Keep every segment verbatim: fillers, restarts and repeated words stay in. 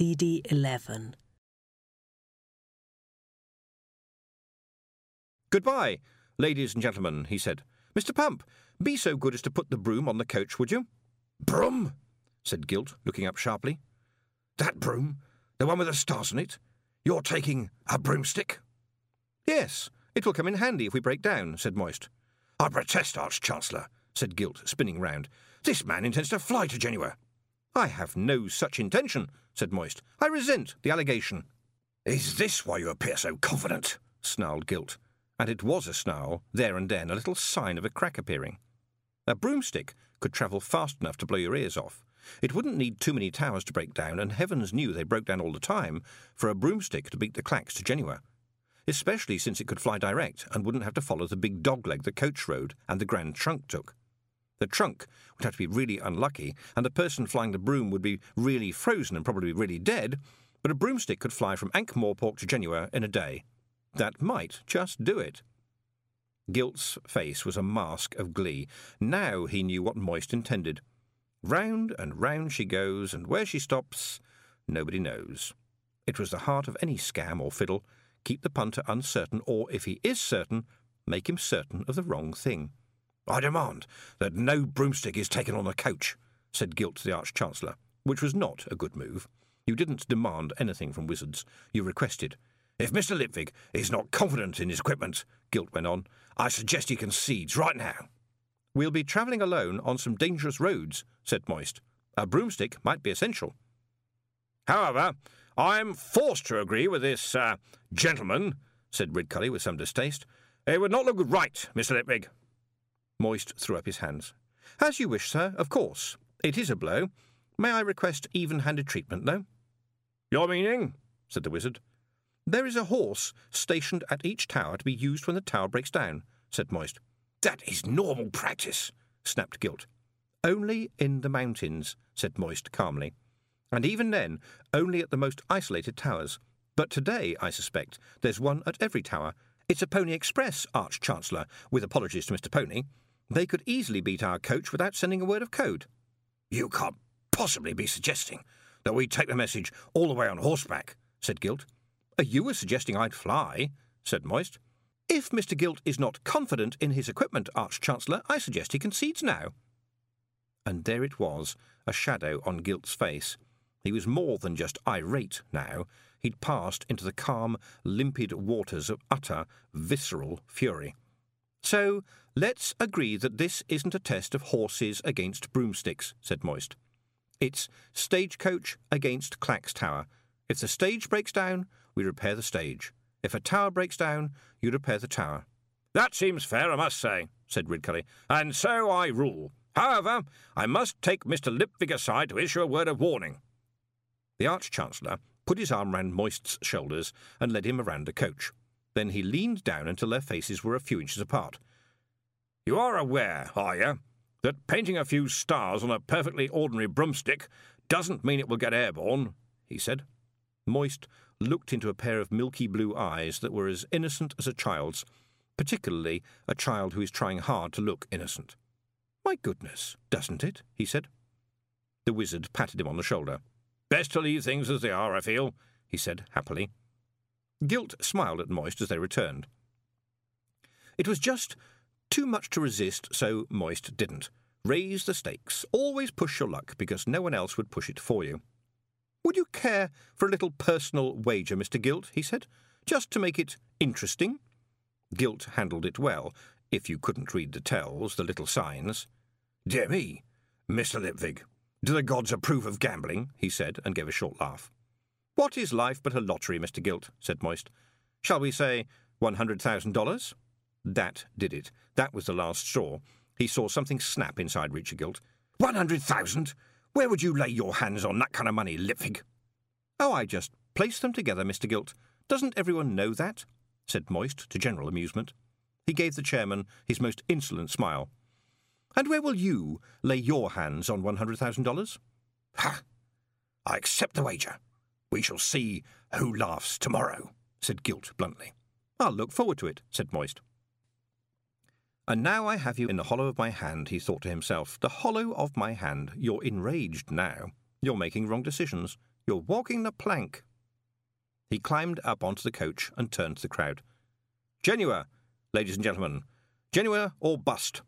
C D eleven. "Goodbye, ladies and gentlemen," he said. "Mister Pump, be so good as to put the broom on the coach, would you?" "Broom?" said Gilt, looking up sharply. "That broom? The one with the stars on it? You're taking a broomstick?" "Yes, it will come in handy if we break down," said Moist. "I protest, Arch-Chancellor," said Gilt, spinning round. "This man intends to fly to Genua." "I have no such intention," said Moist. "I resent the allegation." "Is this why you appear so confident?" snarled Gilt. And it was a snarl, there and then, a little sign of a crack appearing. A broomstick could travel fast enough to blow your ears off. It wouldn't need too many towers to break down, and heavens knew they broke down all the time, for a broomstick to beat the Clacks to Genua, especially since it could fly direct and wouldn't have to follow the big dogleg the coach rode and the Grand Trunk took. The trunk would have to be really unlucky, and the person flying the broom would be really frozen and probably really dead, but a broomstick could fly from Ankh-Morpork to Genua in a day. That might just do it. Gilt's face was a mask of glee. Now he knew what Moist intended. Round and round she goes, and where she stops, nobody knows. It was the heart of any scam or fiddle. Keep the punter uncertain, or, if he is certain, make him certain of the wrong thing. "I demand that no broomstick is taken on the coach," said Gilt to the Arch-Chancellor, which was not a good move. You didn't demand anything from wizards. You requested. "If Mister Lipwig is not confident in his equipment," Gilt went on, "I suggest he concedes right now." "We'll be travelling alone on some dangerous roads," said Moist. "A broomstick might be essential." "However, I'm forced to agree with this, uh, gentleman," said Ridcully with some distaste. "It would not look right, Mister Lipwig." Moist threw up his hands. "As you wish, sir, of course. It is a blow. May I request even-handed treatment, though?" "Your meaning?" said the wizard. "There is a horse stationed at each tower to be used when the tower breaks down," said Moist. "That is normal practice," snapped Gilt. "Only in the mountains," said Moist calmly. "And even then, only at the most isolated towers. But today, I suspect, there's one at every tower. It's a Pony Express, Arch-Chancellor, with apologies to Mister Pony. They could easily beat our coach without sending a word of code." "You can't possibly be suggesting that we take the message all the way on horseback," said Gilt. "You were suggesting I'd fly," said Moist. "If Mister Gilt is not confident in his equipment, Arch-Chancellor, I suggest he concedes now." And there it was, a shadow on Gilt's face. He was more than just irate now. He'd passed into the calm, limpid waters of utter, visceral fury. "So, let's agree that this isn't a test of horses against broomsticks," said Moist. "It's stagecoach against Clacks Tower. If the stage breaks down, we repair the stage. If a tower breaks down, you repair the tower." "That seems fair, I must say," said Ridcully, "and so I rule. However, I must take Mister Lipwig aside to issue a word of warning." The Arch-Chancellor put his arm round Moist's shoulders and led him around the coach. Then he leaned down until their faces were a few inches apart. "You are aware, are you, that painting a few stars on a perfectly ordinary broomstick doesn't mean it will get airborne?" he said. Moist looked into a pair of milky blue eyes that were as innocent as a child's, particularly a child who is trying hard to look innocent. "My goodness, doesn't it?" he said. The wizard patted him on the shoulder. "Best to leave things as they are, I feel," he said happily. Gilt smiled at Moist as they returned. It was just too much to resist, so Moist didn't. Raise the stakes. Always push your luck, because no one else would push it for you. "Would you care for a little personal wager, Mister Gilt?" he said, "just to make it interesting." Gilt handled it well, if you couldn't read the tells, the little signs. "Dear me, Mister Lipwig, do the gods approve of gambling?" he said, and gave a short laugh. "What is life but a lottery, Mister Gilt?" said Moist. "Shall we say one hundred thousand dollars?" That did it. That was the last straw. He saw something snap inside Reacher Gilt. "One hundred thousand? Where would you lay your hands on that kind of money, Lipwig?" "Oh, I just place them together, Mister Gilt. Doesn't everyone know that?" said Moist, to general amusement. He gave the chairman his most insolent smile. "And where will you lay your hands on one hundred thousand dollars?" "Ha! I accept the wager. We shall see who laughs tomorrow," said Gilt bluntly. "I'll look forward to it," said Moist. "And now I have you in the hollow of my hand," he thought to himself. "The hollow of my hand. You're enraged now. You're making wrong decisions. You're walking the plank." He climbed up onto the coach and turned to the crowd. "Genua, ladies and gentlemen. Genua or bust."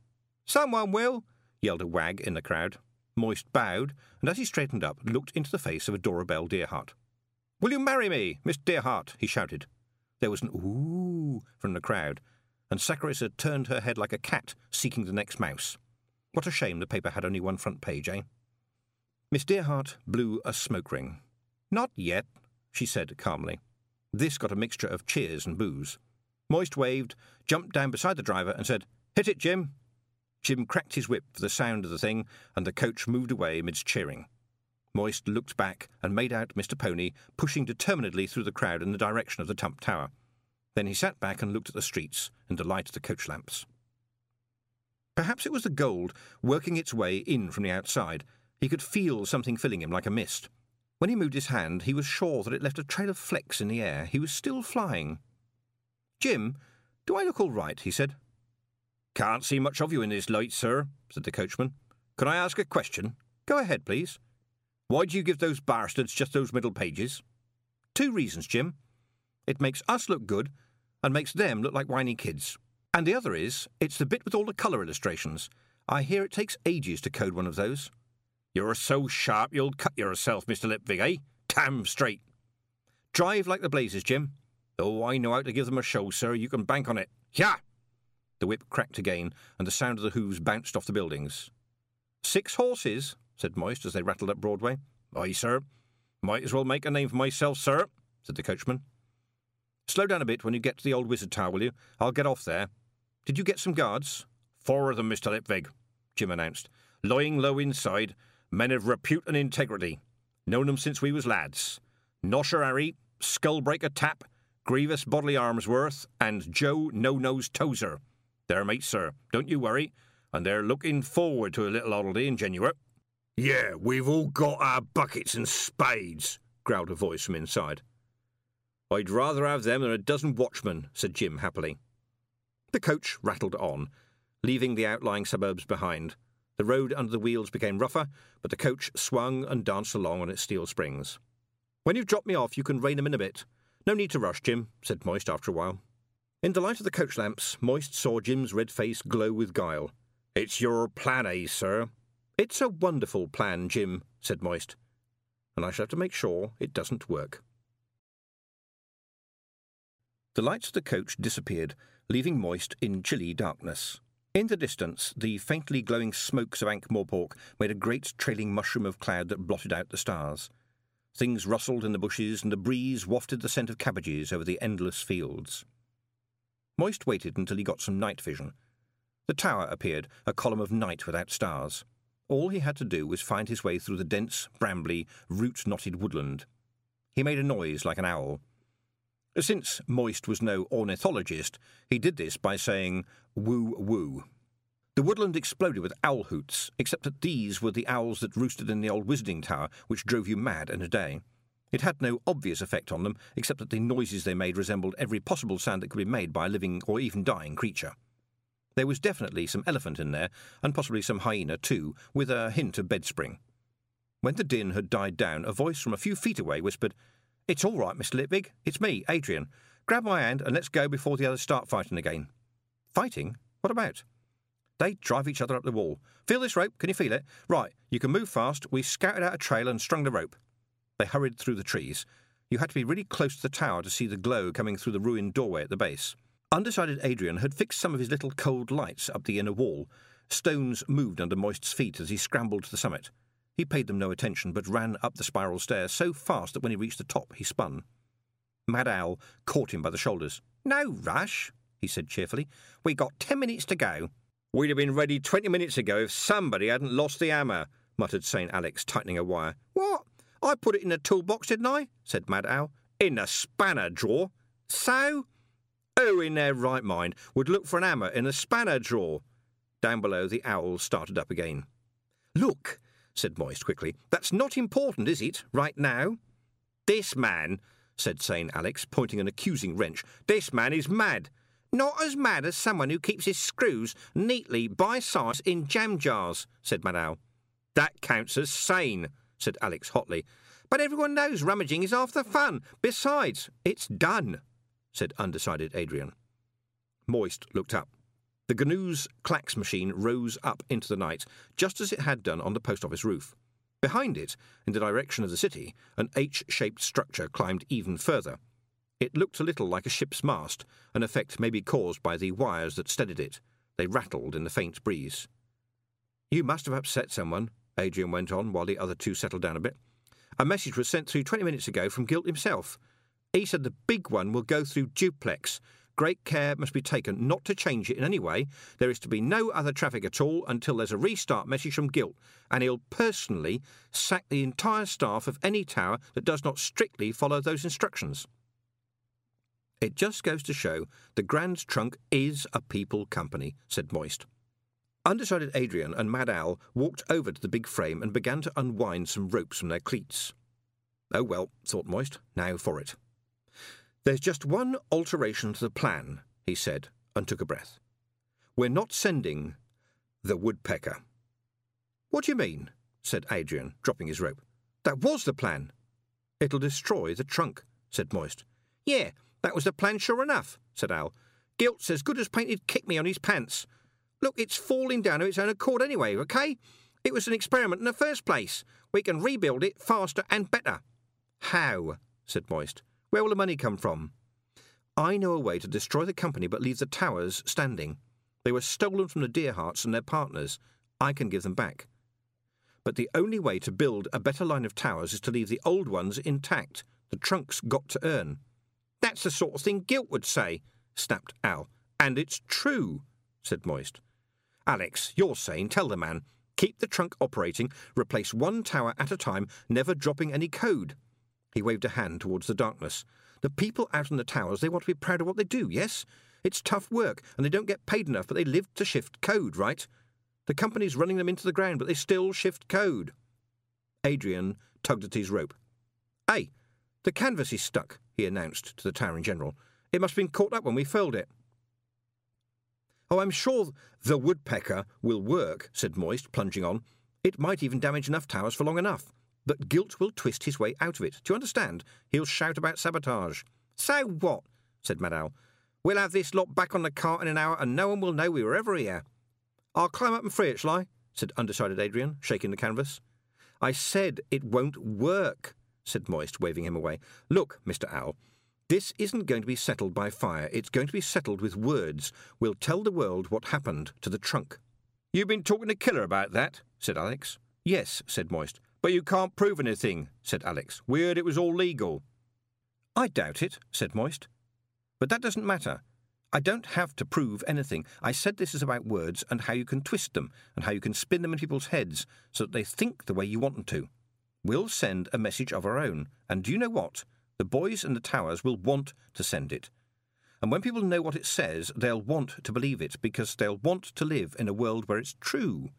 "Someone will," yelled a wag in the crowd. Moist bowed, and as he straightened up, looked into the face of Adora Belle Dearheart. "Will you marry me, Miss Dearheart?" he shouted. There was an ooh from the crowd, and Saccharissa turned her head like a cat seeking the next mouse. What a shame the paper had only one front page, eh? Miss Dearheart blew a smoke ring. "Not yet," she said calmly. This got a mixture of cheers and boos. Moist waved, jumped down beside the driver and said, "Hit it, Jim." Jim cracked his whip for the sound of the thing, and the coach moved away amidst cheering. Moist looked back and made out Mister Pony pushing determinedly through the crowd in the direction of the Tump Tower. Then he sat back and looked at the streets in the light of the coach lamps. Perhaps it was the gold working its way in from the outside. He could feel something filling him like a mist. When he moved his hand, he was sure that it left a trail of flecks in the air. He was still flying. "Jim, do I look all right?" he said. "Can't see much of you in this light, sir," said the coachman. "Can I ask a question?" "Go ahead, please." "Why do you give those bastards just those middle pages?" "Two reasons, Jim. It makes us look good and makes them look like whiny kids. And the other is, it's the bit with all the colour illustrations. I hear it takes ages to code one of those." "You're so sharp you'll cut yourself, Mister Lipwig, eh? Damn straight." "Drive like the blazes, Jim." "Oh, I know how to give them a show, sir. You can bank on it." "Yeah!" The whip cracked again, and the sound of the hooves bounced off the buildings. "Six horses," said Moist as they rattled up Broadway. "Aye, sir. Might as well make a name for myself, sir," said the coachman. "Slow down a bit when you get to the old wizard tower, will you? I'll get off there. Did you get some guards?" "Four of them, Mister Lipwig," Jim announced. "Lying low inside, men of repute and integrity. Known them since we was lads. Nosher Harry, Skullbreaker Tap, Grievous Bodily Armsworth, and Joe No-Nose Tozer. They're mates, sir. Don't you worry. And they're looking forward to a little holiday in Genua." "Yeah, we've all got our buckets and spades," growled a voice from inside. "I'd rather have them than a dozen watchmen," said Jim happily. The coach rattled on, leaving the outlying suburbs behind. The road under the wheels became rougher, but the coach swung and danced along on its steel springs. "When you've dropped me off, you can rein them in a bit. No need to rush, Jim," said Moist after a while. In the light of the coach lamps, Moist saw Jim's red face glow with guile. "It's your plan, eh, sir?" "It's a wonderful plan, Jim," said Moist, "and I shall have to make sure it doesn't work." The lights of the coach disappeared, leaving Moist in chilly darkness. In the distance, the faintly glowing smokes of Ankh-Morpork made a great trailing mushroom of cloud that blotted out the stars. Things rustled in the bushes, and the breeze wafted the scent of cabbages over the endless fields. Moist waited until he got some night vision. The tower appeared, a column of night without stars. All he had to do was find his way through the dense, brambly, root-knotted woodland. He made a noise like an owl. Since Moist was no ornithologist, he did this by saying, "woo, woo." The woodland exploded with owl hoots, except that these were the owls that roosted in the old wizarding tower, which drove you mad in a day. It had no obvious effect on them, except that the noises they made resembled every possible sound that could be made by a living or even dying creature. There was definitely some elephant in there, and possibly some hyena too, with a hint of bedspring. When the din had died down, a voice from a few feet away whispered, "It's all right, Mister Lipwig. It's me, Adrian. Grab my hand and let's go before the others start fighting again." "Fighting? What about?" "They drive each other up the wall. Feel this rope? Can you feel it? Right, you can move fast. We scouted out a trail and strung the rope." They hurried through the trees. You had to be really close to the tower to see the glow coming through the ruined doorway at the base. Undecided Adrian had fixed some of his little cold lights up the inner wall. Stones moved under Moist's feet as he scrambled to the summit. He paid them no attention, but ran up the spiral stairs so fast that when he reached the top, he spun. Mad Owl caught him by the shoulders. "No rush," he said cheerfully. "We got ten minutes to go." "We'd have been ready twenty minutes ago if somebody hadn't lost the hammer," muttered Sane Alex, tightening a wire. "What? I put it in the toolbox, didn't I?" said Mad Owl. "In the spanner drawer. So? Who in their right mind would look for an hammer in a spanner drawer?" Down below, the owl started up again. "Look," said Moist quickly. "That's not important, is it, right now?" "This man," said Sane Alex, pointing an accusing wrench, "this man is mad. Not as mad as someone who keeps his screws neatly by size in jam jars," said Maddow. "That counts as sane," said Alex hotly. But everyone knows rummaging is half the fun. Besides, it's done, said Undecided Adrian. Moist looked up. The Gnu's Clacks machine rose up into the night, just as it had done on the post office roof. Behind it, in the direction of the city, an H-shaped structure climbed even further. It looked a little like a ship's mast, an effect maybe caused by the wires that steadied it. They rattled in the faint breeze. "You must have upset someone," Adrian went on, while the other two settled down a bit. "A message was sent through twenty minutes ago from Gilt himself. He said the big one will go through duplex. Great care must be taken not to change it in any way. There is to be no other traffic at all until there's a restart message from Gilt, and he'll personally sack the entire staff of any tower that does not strictly follow those instructions." "It just goes to show the Grand Trunk is a people company," said Moist. Undecided Adrian and Mad Owl walked over to the big frame and began to unwind some ropes from their cleats. "Oh well," thought Moist, "now for it." "There's just one alteration to the plan," he said, and took a breath. "We're not sending the woodpecker." "What do you mean?" said Adrian, dropping his rope. "That was the plan." "It'll destroy the trunk," said Moist. "Yeah, that was the plan sure enough," said Al. "Gilt's as good as painted kick me on his pants. Look, it's falling down of its own accord anyway, OK? It was an experiment in the first place. We can rebuild it faster and better." "How?" said Moist. "Where will the money come from?" "I know a way to destroy the company but leave the towers standing. They were stolen from the Dearhearts and their partners. I can give them back. But the only way to build a better line of towers is to leave the old ones intact. The trunk's got to earn." "That's the sort of thing Gilt would say," snapped Al. "And it's true," said Moist. "Alex, you're sane. Tell the man. Keep the trunk operating, replace one tower at a time, never dropping any code." He waved a hand towards the darkness. "The people out in the towers, they want to be proud of what they do, yes? It's tough work, and they don't get paid enough, but they live to shift code, right? The company's running them into the ground, but they still shift code." Adrian tugged at his rope. "Hey, the canvas is stuck," he announced to the towering general. "It must have been caught up when we furled it." "Oh, I'm sure the woodpecker will work," said Moist, plunging on. "It might even damage enough towers for long enough. But Gilt will twist his way out of it. Do you understand? He'll shout about sabotage." "So what?" said Maddow. "We'll have this lot back on the cart in an hour and no one will know we were ever here." "I'll climb up and free it, shall I?" said Undecided Adrian, shaking the canvas. "I said it won't work," said Moist, waving him away. "Look, Mister Owl, this isn't going to be settled by fire. It's going to be settled with words. We'll tell the world what happened to the trunk." "You've been talking to Killer about that," said Alex. "Yes," said Moist. "But you can't prove anything," said Alex. "We heard it was all legal." "I doubt it," said Moist. "But that doesn't matter. I don't have to prove anything. I said this is about words and how you can twist them and how you can spin them in people's heads so that they think the way you want them to. We'll send a message of our own, and do you know what? The boys in the towers will want to send it. And when people know what it says, they'll want to believe it because they'll want to live in a world where it's true.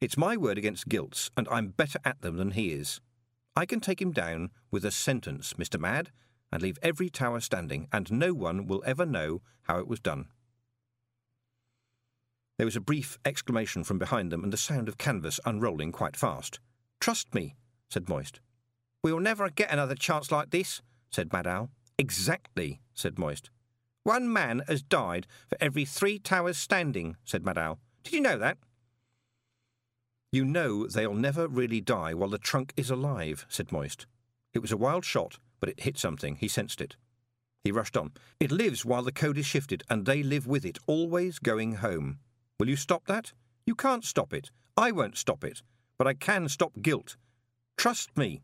It's my word against Gilt's, and I'm better at them than he is. I can take him down with a sentence, Mister Mad, and leave every tower standing, and no one will ever know how it was done." There was a brief exclamation from behind them and the sound of canvas unrolling quite fast. "Trust me," said Moist. "We'll never get another chance like this," said Mad Owl. "Exactly," said Moist. "One man has died for every three towers standing," said Mad Owl. "Did you know that?" "You know they'll never really die while the trunk is alive," said Moist. "It was a wild shot, but it hit something. He sensed it." He rushed on. "It lives while the code is shifted, and they live with it, always going home. Will you stop that? You can't stop it. I won't stop it. But I can stop Gilt. Trust me."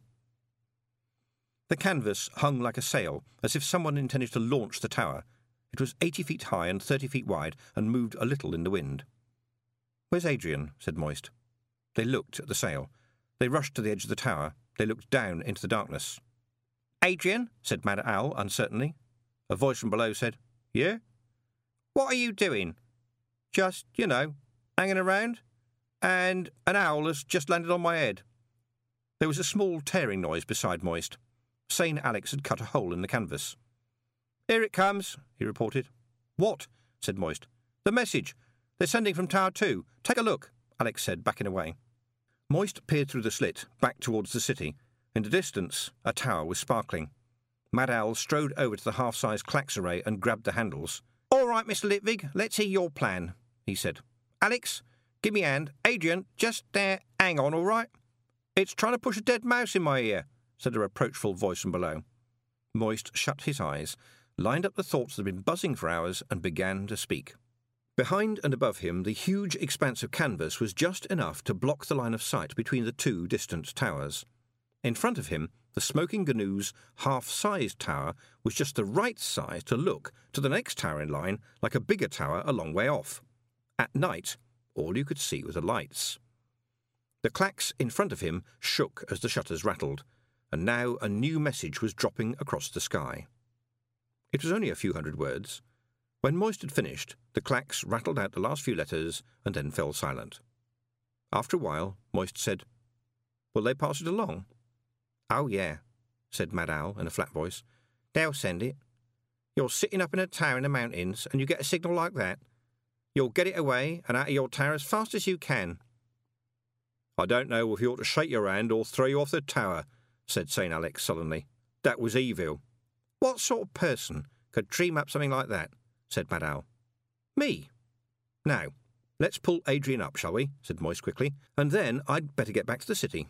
The canvas hung like a sail, as if someone intended to launch the tower. It was eighty feet high and thirty feet wide, and moved a little in the wind. "Where's Adrian?" said Moist. They looked at the sail. They rushed to the edge of the tower. They looked down into the darkness. "Adrian," said Mad Owl uncertainly. A voice from below said, "Yeah?" "What are you doing?" "Just, you know, hanging around. And an owl has just landed on my head." There was a small tearing noise beside Moist. Sane Alex had cut a hole in the canvas. "Here it comes," he reported. "What?" said Moist. "The message. They're sending from Tower Two. Take a look," Alex said, backing away. Moist peered through the slit, back towards the city, In the distance, a tower was sparkling. Mad Owl strode over to the half-sized Clacks array and grabbed the handles. "All right, Mister Lipwig, let's hear your plan," he said. "Alex, give me a hand. Adrian, just there, hang on, all right?" "It's trying to push a dead mouse in my ear," said a reproachful voice from below. Moist shut his eyes, lined up the thoughts that had been buzzing for hours, and began to speak. Behind and above him, the huge expanse of canvas was just enough to block the line of sight between the two distant towers. In front of him, the smoking Genoo's half-sized tower was just the right size to look to the next tower in line, like a bigger tower a long way off. At night, all you could see were the lights. The Clacks in front of him shook as the shutters rattled, and now a new message was dropping across the sky. It was only a few hundred words. When Moist had finished, the Clacks rattled out the last few letters and then fell silent. After a while, Moist said, "Will they pass it along?" "Oh, yeah," said Mad Owl in a flat voice. "They'll send it. You're sitting up in a tower in the mountains and you get a signal like that. You'll get it away and out of your tower as fast as you can." "I don't know if you ought to shake your hand or throw you off the tower," said Sane Alex sullenly. "That was evil." "What sort of person could dream up something like that?" said Mad Owl. "Me." "Now, let's pull Adrian up, shall we?" said Moist quickly, "and then I'd better get back to the city."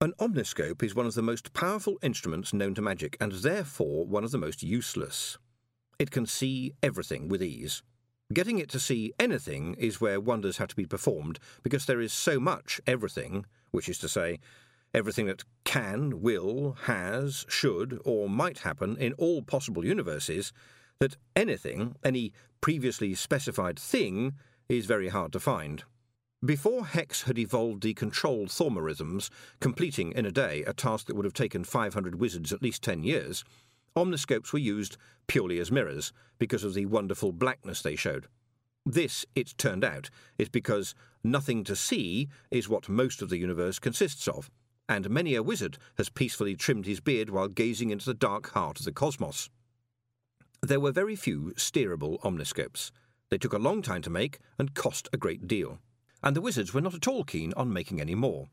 An omniscope is one of the most powerful instruments known to magic, and therefore one of the most useless. It can see everything with ease. Getting it to see anything is where wonders have to be performed, because there is so much everything, which is to say, everything that can, will, has, should, or might happen in all possible universes, that anything, any previously specified thing, is very hard to find. Before Hex had evolved the controlled thaumarisms, completing in a day a task that would have taken five hundred wizards at least ten years, omniscopes were used purely as mirrors, because of the wonderful blackness they showed. This, it's turned out, is because nothing to see is what most of the universe consists of, and many a wizard has peacefully trimmed his beard while gazing into the dark heart of the cosmos. There were very few steerable omniscopes. They took a long time to make and cost a great deal, and the wizards were not at all keen on making any more.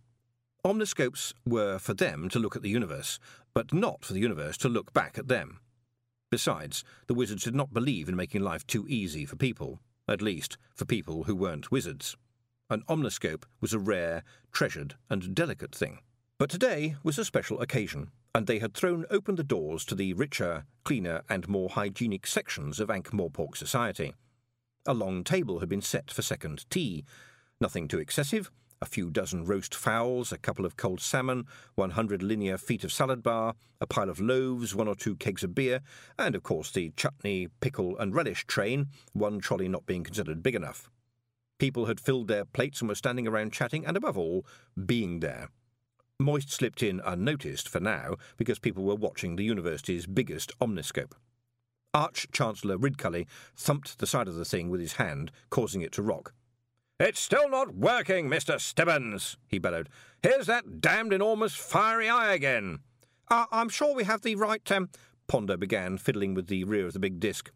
Omniscopes were for them to look at the universe, but not for the universe to look back at them. Besides, the wizards did not believe in making life too easy for people, at least for people who weren't wizards. An omniscope was a rare, treasured, and delicate thing. But today was a special occasion, and they had thrown open the doors to the richer, cleaner, and more hygienic sections of Ankh-Morpork society. A long table had been set for second tea. Nothing too excessive: a few dozen roast fowls, a couple of cold salmon, one hundred linear feet of salad bar, a pile of loaves, one or two kegs of beer, and of course the chutney, pickle, and relish train, one trolley not being considered big enough. People had filled their plates and were standing around chatting, and above all, being there. Moist slipped in unnoticed for now, because people were watching the university's biggest omniscope. Arch-Chancellor Ridcully thumped the side of the thing with his hand, causing it to rock. "It's still not working, Mister Stibbons," he bellowed. "Here's that damned enormous fiery eye again." Uh, I'm sure we have the right... Um, Ponder began, fiddling with the rear of the big disc.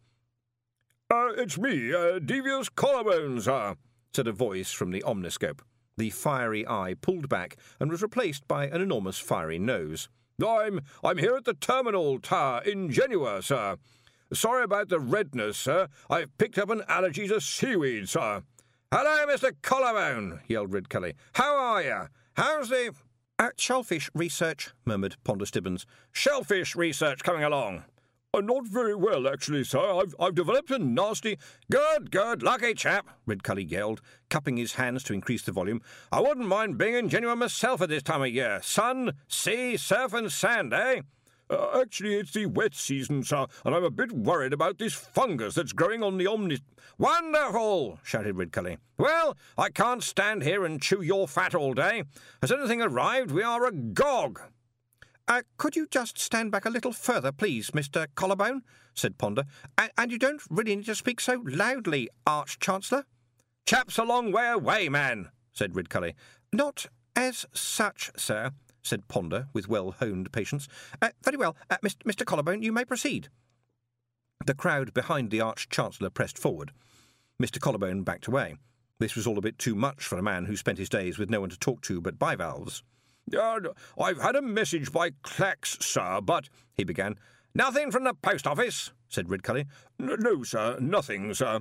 Uh, it's me, uh, Devious Collarbone, sir," said a voice from the omniscope. The fiery eye pulled back and was replaced by an enormous fiery nose. I'm, I'm here at the terminal tower in Genua, sir. Sorry about the redness, sir. I've picked up an allergy to seaweed, sir." "Hello, Mister Collarbone," yelled Ridcully. "How are you? How's the—" "At shellfish research," murmured Ponder Stibbons. "Shellfish research coming along?" Uh, not very well, actually, sir. I've, I've developed a nasty—" "Good, good, lucky chap," Ridcully yelled, cupping his hands to increase the volume. "I wouldn't mind being ingenuine myself at this time of year. Sun, sea, surf and sand, eh?" Uh, actually, it's the wet season, sir, and I'm a bit worried about this fungus that's growing on the omni—" "Wonderful!" shouted Ridcully. "Well, I can't stand here and chew your fat all day. Has anything arrived? We are agog." Uh, could you just stand back a little further, please, Mister Collarbone?" said Ponder. And, and you don't really need to speak so loudly, Arch-Chancellor." "Chap's a long way away, man," said Ridcully. "Not as such, sir," said Ponder, with well-honed patience. Uh, very well, uh, Mister Collarbone, you may proceed." The crowd behind the Arch-Chancellor pressed forward. Mister Collarbone backed away. This was all a bit too much for a man who spent his days with no one to talk to but bivalves. Uh, I've had a message by Clacks, sir, but—' he began. "'Nothing from the post office,' said Ridcully. "'No, sir, nothing, sir.'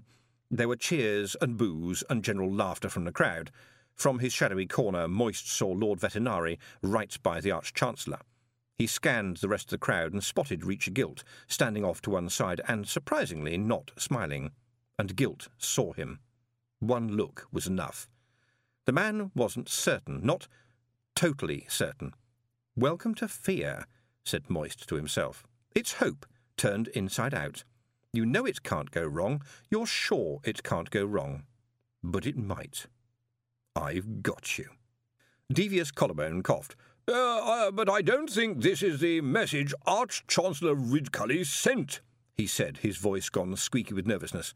There were cheers and boos and general laughter from the crowd. From his shadowy corner Moist saw Lord Vetinari right by the Arch-Chancellor. He scanned the rest of the crowd and spotted Reacher Gilt, standing off to one side and, surprisingly, not smiling. And Gilt saw him. One look was enough. The man wasn't certain, not totally certain. "Welcome to fear," said Moist to himself. "It's hope, turned inside out. You know it can't go wrong. You're sure it can't go wrong. But it might. I've got you." Devious Collarbone coughed. Uh, uh, "'But I don't think this is the message Arch-Chancellor Ridcully sent,' he said, his voice gone squeaky with nervousness.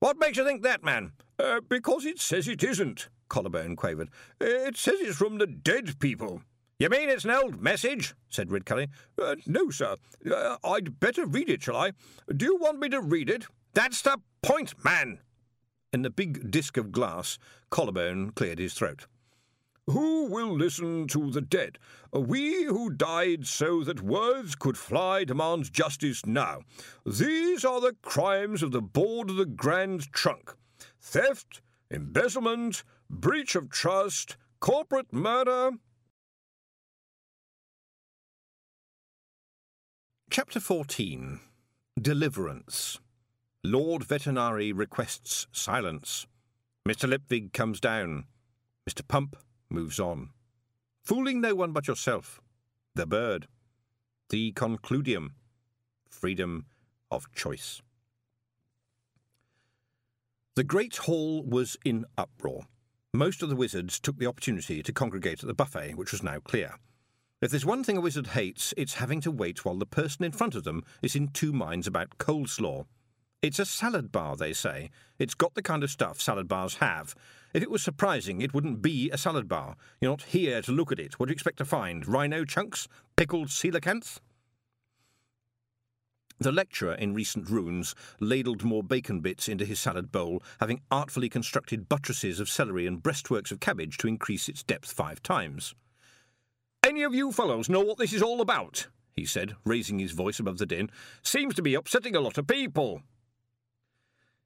"'What makes you think that, man?' Uh, "'Because it says it isn't,' Collarbone quavered. "'It says it's from the dead people.' "'You mean it's an old message?' said Ridcully. Uh, "'No, sir. Uh, I'd better read it, shall I? Do you want me to read it?' "'That's the point, man!' In the big disk of glass, Collarbone cleared his throat. "'Who will listen to the dead? We who died so that words could fly demands justice now. These are the crimes of the board of the Grand Trunk. Theft, embezzlement, breach of trust, corporate murder—' Chapter fourteen. Deliverance. Lord Vetinari requests silence. Mister Lipwig comes down. Mister Pump moves on. Fooling no one but yourself. The bird. The concludium. Freedom of choice. The great hall was in uproar. Most of the wizards took the opportunity to congregate at the buffet, which was now clear. If there's one thing a wizard hates, it's having to wait while the person in front of them is in two minds about coleslaw. It's a salad bar, they say. It's got the kind of stuff salad bars have. If it was surprising, it wouldn't be a salad bar. You're not here to look at it. What do you expect to find? Rhino chunks? Pickled coelacanth? The lecturer in recent ruins ladled more bacon bits into his salad bowl, having artfully constructed buttresses of celery and breastworks of cabbage to increase its depth five times. "'Any of you fellows know what this is all about?' he said, raising his voice above the din. "'Seems to be upsetting a lot of people.'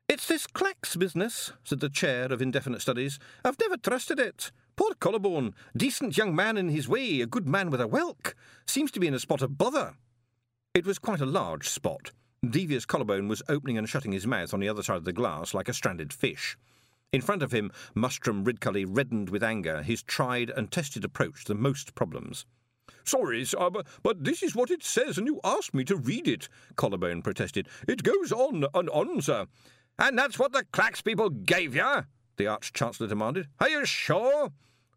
"'It's this Clacks business,' said the chair of indefinite studies. "'I've never trusted it. Poor Collarbone, decent young man in his way, a good man with a whelk, seems to be in a spot of bother.' It was quite a large spot. Devious Collarbone was opening and shutting his mouth on the other side of the glass like a stranded fish.' In front of him, Mustrum Ridcully reddened with anger, his tried and tested approach to most problems. "'Sorry, sir, but this is what it says, and you asked me to read it,' Collarbone protested. "'It goes on and on, sir.' "'And that's what the Clacks people gave you?' the Arch-Chancellor demanded. "'Are you sure?'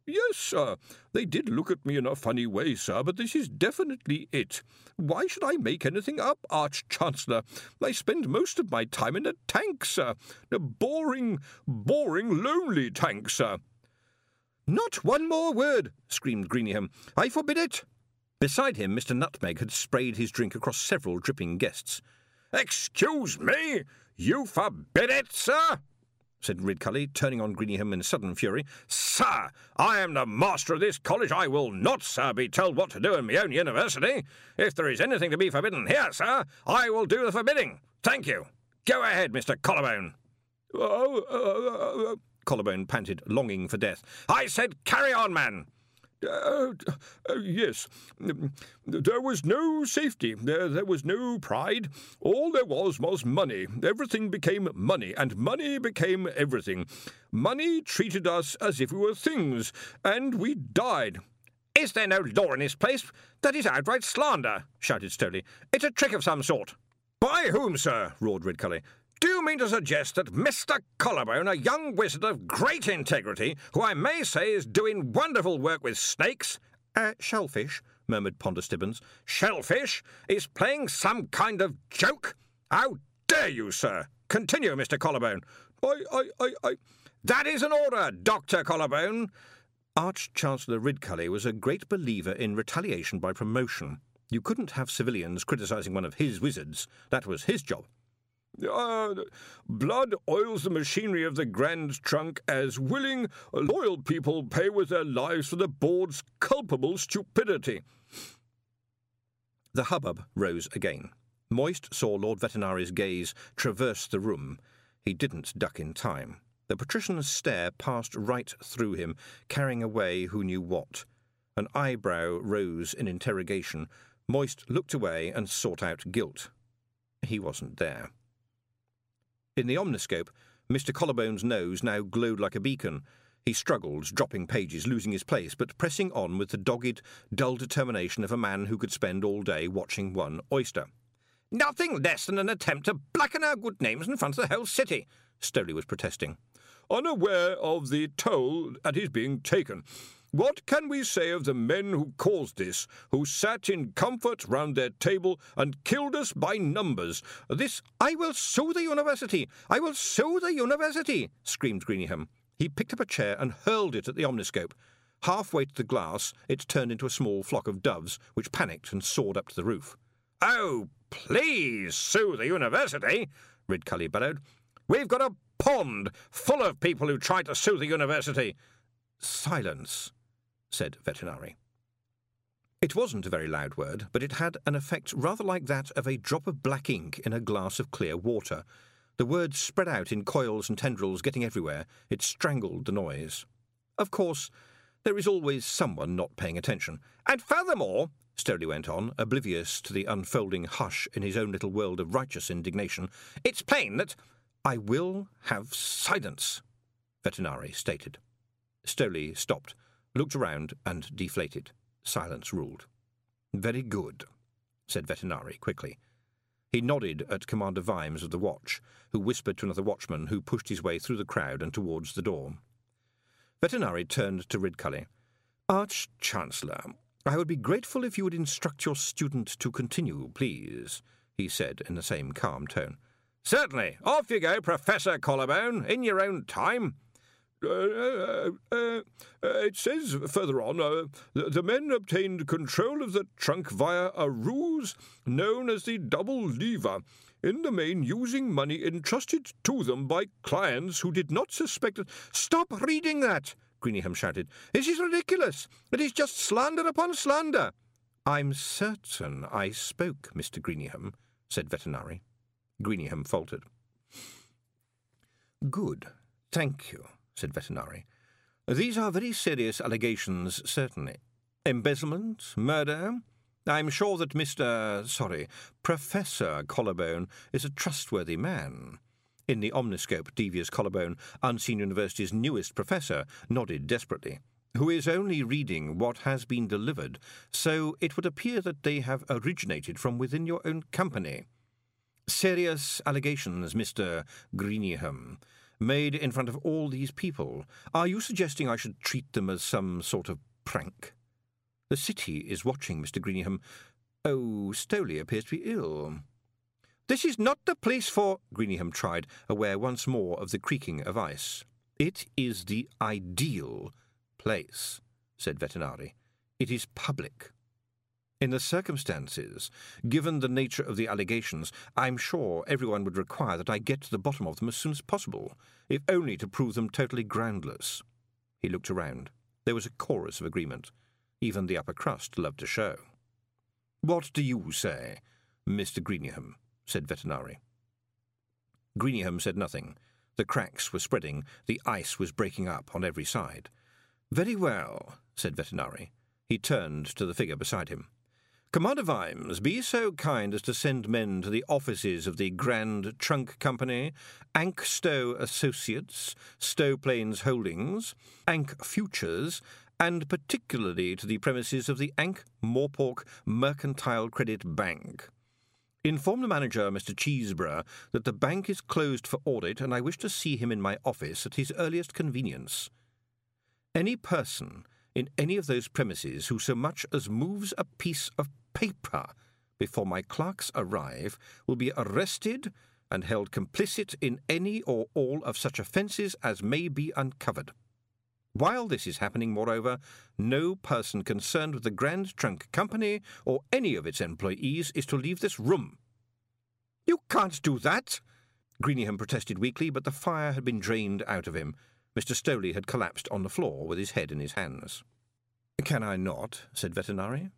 "'Yes, sir. They did look at me in a funny way, sir, but this is definitely it. Why should I make anything up, Arch-Chancellor? I spend most of my time in a tank, sir. A boring, boring, lonely tank, sir.' "'Not one more word!' screamed Greeningham. "'I forbid it!' Beside him, Mister Nutmeg had sprayed his drink across several dripping guests. "'Excuse me! You forbid it, sir?' said Ridcully, turning on Greeningham in sudden fury. "'Sir, I am the master of this college. I will not, sir, be told what to do in my own university. If there is anything to be forbidden here, sir, I will do the forbidding. Thank you. Go ahead, Mister Collarbone.' "'Oh, uh, uh, uh, Collarbone panted, longing for death. "'I said carry on, man.' Uh, uh, yes, there was no safety, there, there was no pride. All there was was money. Everything became money, and money became everything. Money treated us as if we were things, and we died. "'Is there no law in this place? That is outright slander,' shouted Stowley. "'It's a trick of some sort.' "'By whom, sir?' roared Ridcully. "'Do you mean to suggest that Mister Collarbone, a young wizard of great integrity, who I may say is doing wonderful work with snakes—' Uh, shellfish,' murmured Ponder Stibbons. "'Shellfish is playing some kind of joke? How dare you, sir? Continue, Mister Collarbone.' I, I, I, I... "'That is an order, Doctor Collarbone.' Arch-Chancellor Ridcully was a great believer in retaliation by promotion. You couldn't have civilians criticising one of his wizards. That was his job. Uh, blood oils the machinery of the Grand Trunk as willing, loyal people pay with their lives for the board's culpable stupidity. The hubbub rose again. Moist saw Lord Vetinari's gaze traverse the room. He didn't duck in time. The patrician's stare passed right through him, carrying away who knew what. An eyebrow rose in interrogation. Moist looked away and sought out Gilt. He wasn't there. In the omniscope, Mister Collarbone's nose now glowed like a beacon. He struggled, dropping pages, losing his place, but pressing on with the dogged, dull determination of a man who could spend all day watching one oyster. "Nothing less than an attempt to blacken our good names in front of the whole city," Stowley was protesting. "Unaware of the toll that is being taken. What can we say of the men who caused this, who sat in comfort round their table and killed us by numbers? This, I will sue the university! I will sue the university!" screamed Greeningham. He picked up a chair and hurled it at the omniscope. Halfway to the glass, it turned into a small flock of doves, which panicked and soared up to the roof. "Oh, please sue the university!" Ridcully bellowed. "We've got a pond full of people who try to sue the university." "Silence," said Vetinari. It wasn't a very loud word, but it had an effect rather like that of a drop of black ink in a glass of clear water. The words spread out in coils and tendrils, getting everywhere. It strangled the noise. "Of course, there is always someone not paying attention. And furthermore," Stowley went on, oblivious to the unfolding hush in his own little world of righteous indignation, "it's plain that—" "I will have silence," Vetinari stated. Stowley stopped, looked around, and deflated. Silence ruled. "Very good," said Vetinari quickly. He nodded at Commander Vimes of the watch, who whispered to another watchman who pushed his way through the crowd and towards the door. Vetinari turned to Ridcully. "Arch-Chancellor, I would be grateful if you would instruct your student to continue, please," he said in the same calm tone. "Certainly. Off you go, Professor Collarbone, in your own time." Uh, uh, uh, it says further on, uh, the, the men obtained control of the trunk via a ruse known as the double lever, in the main using money entrusted to them by clients who did not suspect it. "Stop reading that!" Greeningham shouted. "This is ridiculous. It is just slander upon slander." "I'm certain I spoke, Mister Greeningham," said Vetinari. Greeningham faltered. "Good, thank you," said Vetinari. "These are very serious allegations, certainly. Embezzlement, murder. I'm sure that Mister Sorry, Professor Collarbone is a trustworthy man." In the omniscope, Devious Collarbone, Unseen University's newest professor, nodded desperately. "Who is only reading what has been delivered, so it would appear that they have originated from within your own company. Serious allegations, Mister Greeningham, made in front of all these people. Are you suggesting I should treat them as some sort of prank? The city is watching, Mister Greeningham. Oh, Stowley appears to be ill." "This is not the place for—" Greeningham tried, aware once more of the creaking of ice. "It is the ideal place," said Vetinari. "It is public. In the circumstances, given the nature of the allegations, I'm sure everyone would require that I get to the bottom of them as soon as possible, if only to prove them totally groundless." He looked around. There was a chorus of agreement. Even the upper crust loved a show. "What do you say, Mister Greeningham?" said Vetinari. Greeningham said nothing. The cracks were spreading. The ice was breaking up on every side. "Very well," said Vetinari. He turned to the figure beside him. "Commander Vimes, be so kind as to send men to the offices of the Grand Trunk Company, Ankh Stow Associates, Stow Plains Holdings, Ankh Futures, and particularly to the premises of the Ankh-Morpork Mercantile Credit Bank. Inform the manager, Mister Cheesborough, that the bank is closed for audit and I wish to see him in my office at his earliest convenience. Any person in any of those premises who so much as moves a piece of paper before my clerks arrive will be arrested and held complicit in any or all of such offences as may be uncovered. While this is happening, moreover, no person concerned with the Grand Trunk Company or any of its employees is to leave this room." "You can't do that," Greeningham protested weakly, but the fire had been drained out of him. Mister Stowley had collapsed on the floor with his head in his hands. "Can I not?" said Vetinari.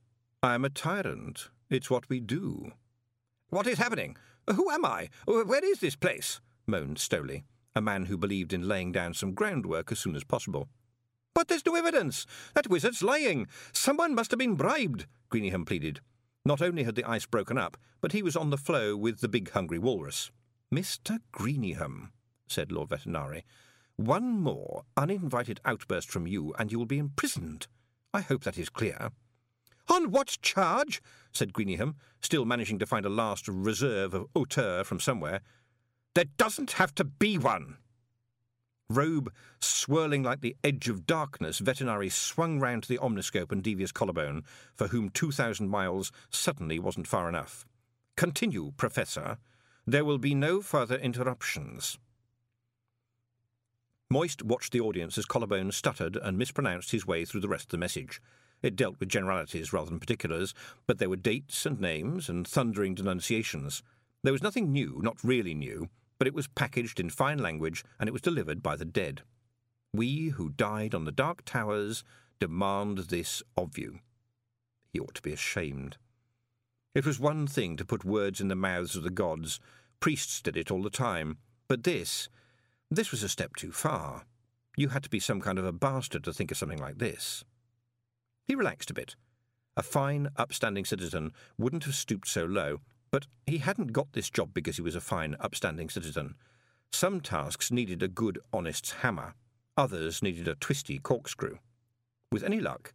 "I am a tyrant. It's what we do." "What is happening? Who am I? Where is this place?" moaned Stowley, a man who believed in laying down some groundwork as soon as possible. "But there's no evidence. That wizard's lying. Someone must have been bribed," Greeningham pleaded. Not only had the ice broken up, but he was on the floe with the big hungry walrus. "Mister Greeningham," said Lord Vetinari, "one more uninvited outburst from you and you will be imprisoned. I hope that is clear." "On what charge?" said Greeningham, still managing to find a last reserve of hauteur from somewhere. "There doesn't have to be one." Robe swirling like the edge of darkness, Vetinari swung round to the omniscope and Devious Collarbone, for whom two thousand miles suddenly wasn't far enough. "Continue, Professor. There will be no further interruptions." Moist watched the audience as Collarbone stuttered and mispronounced his way through the rest of the message. It dealt with generalities rather than particulars, but there were dates and names and thundering denunciations. There was nothing new, not really new, but it was packaged in fine language and it was delivered by the dead. "We who died on the Dark Towers demand this of you." He ought to be ashamed. It was one thing to put words in the mouths of the gods. Priests did it all the time. But this, this was a step too far. You had to be some kind of a bastard to think of something like this. He relaxed a bit. A fine, upstanding citizen wouldn't have stooped so low, but he hadn't got this job because he was a fine, upstanding citizen. Some tasks needed a good, honest hammer. Others needed a twisty corkscrew. With any luck,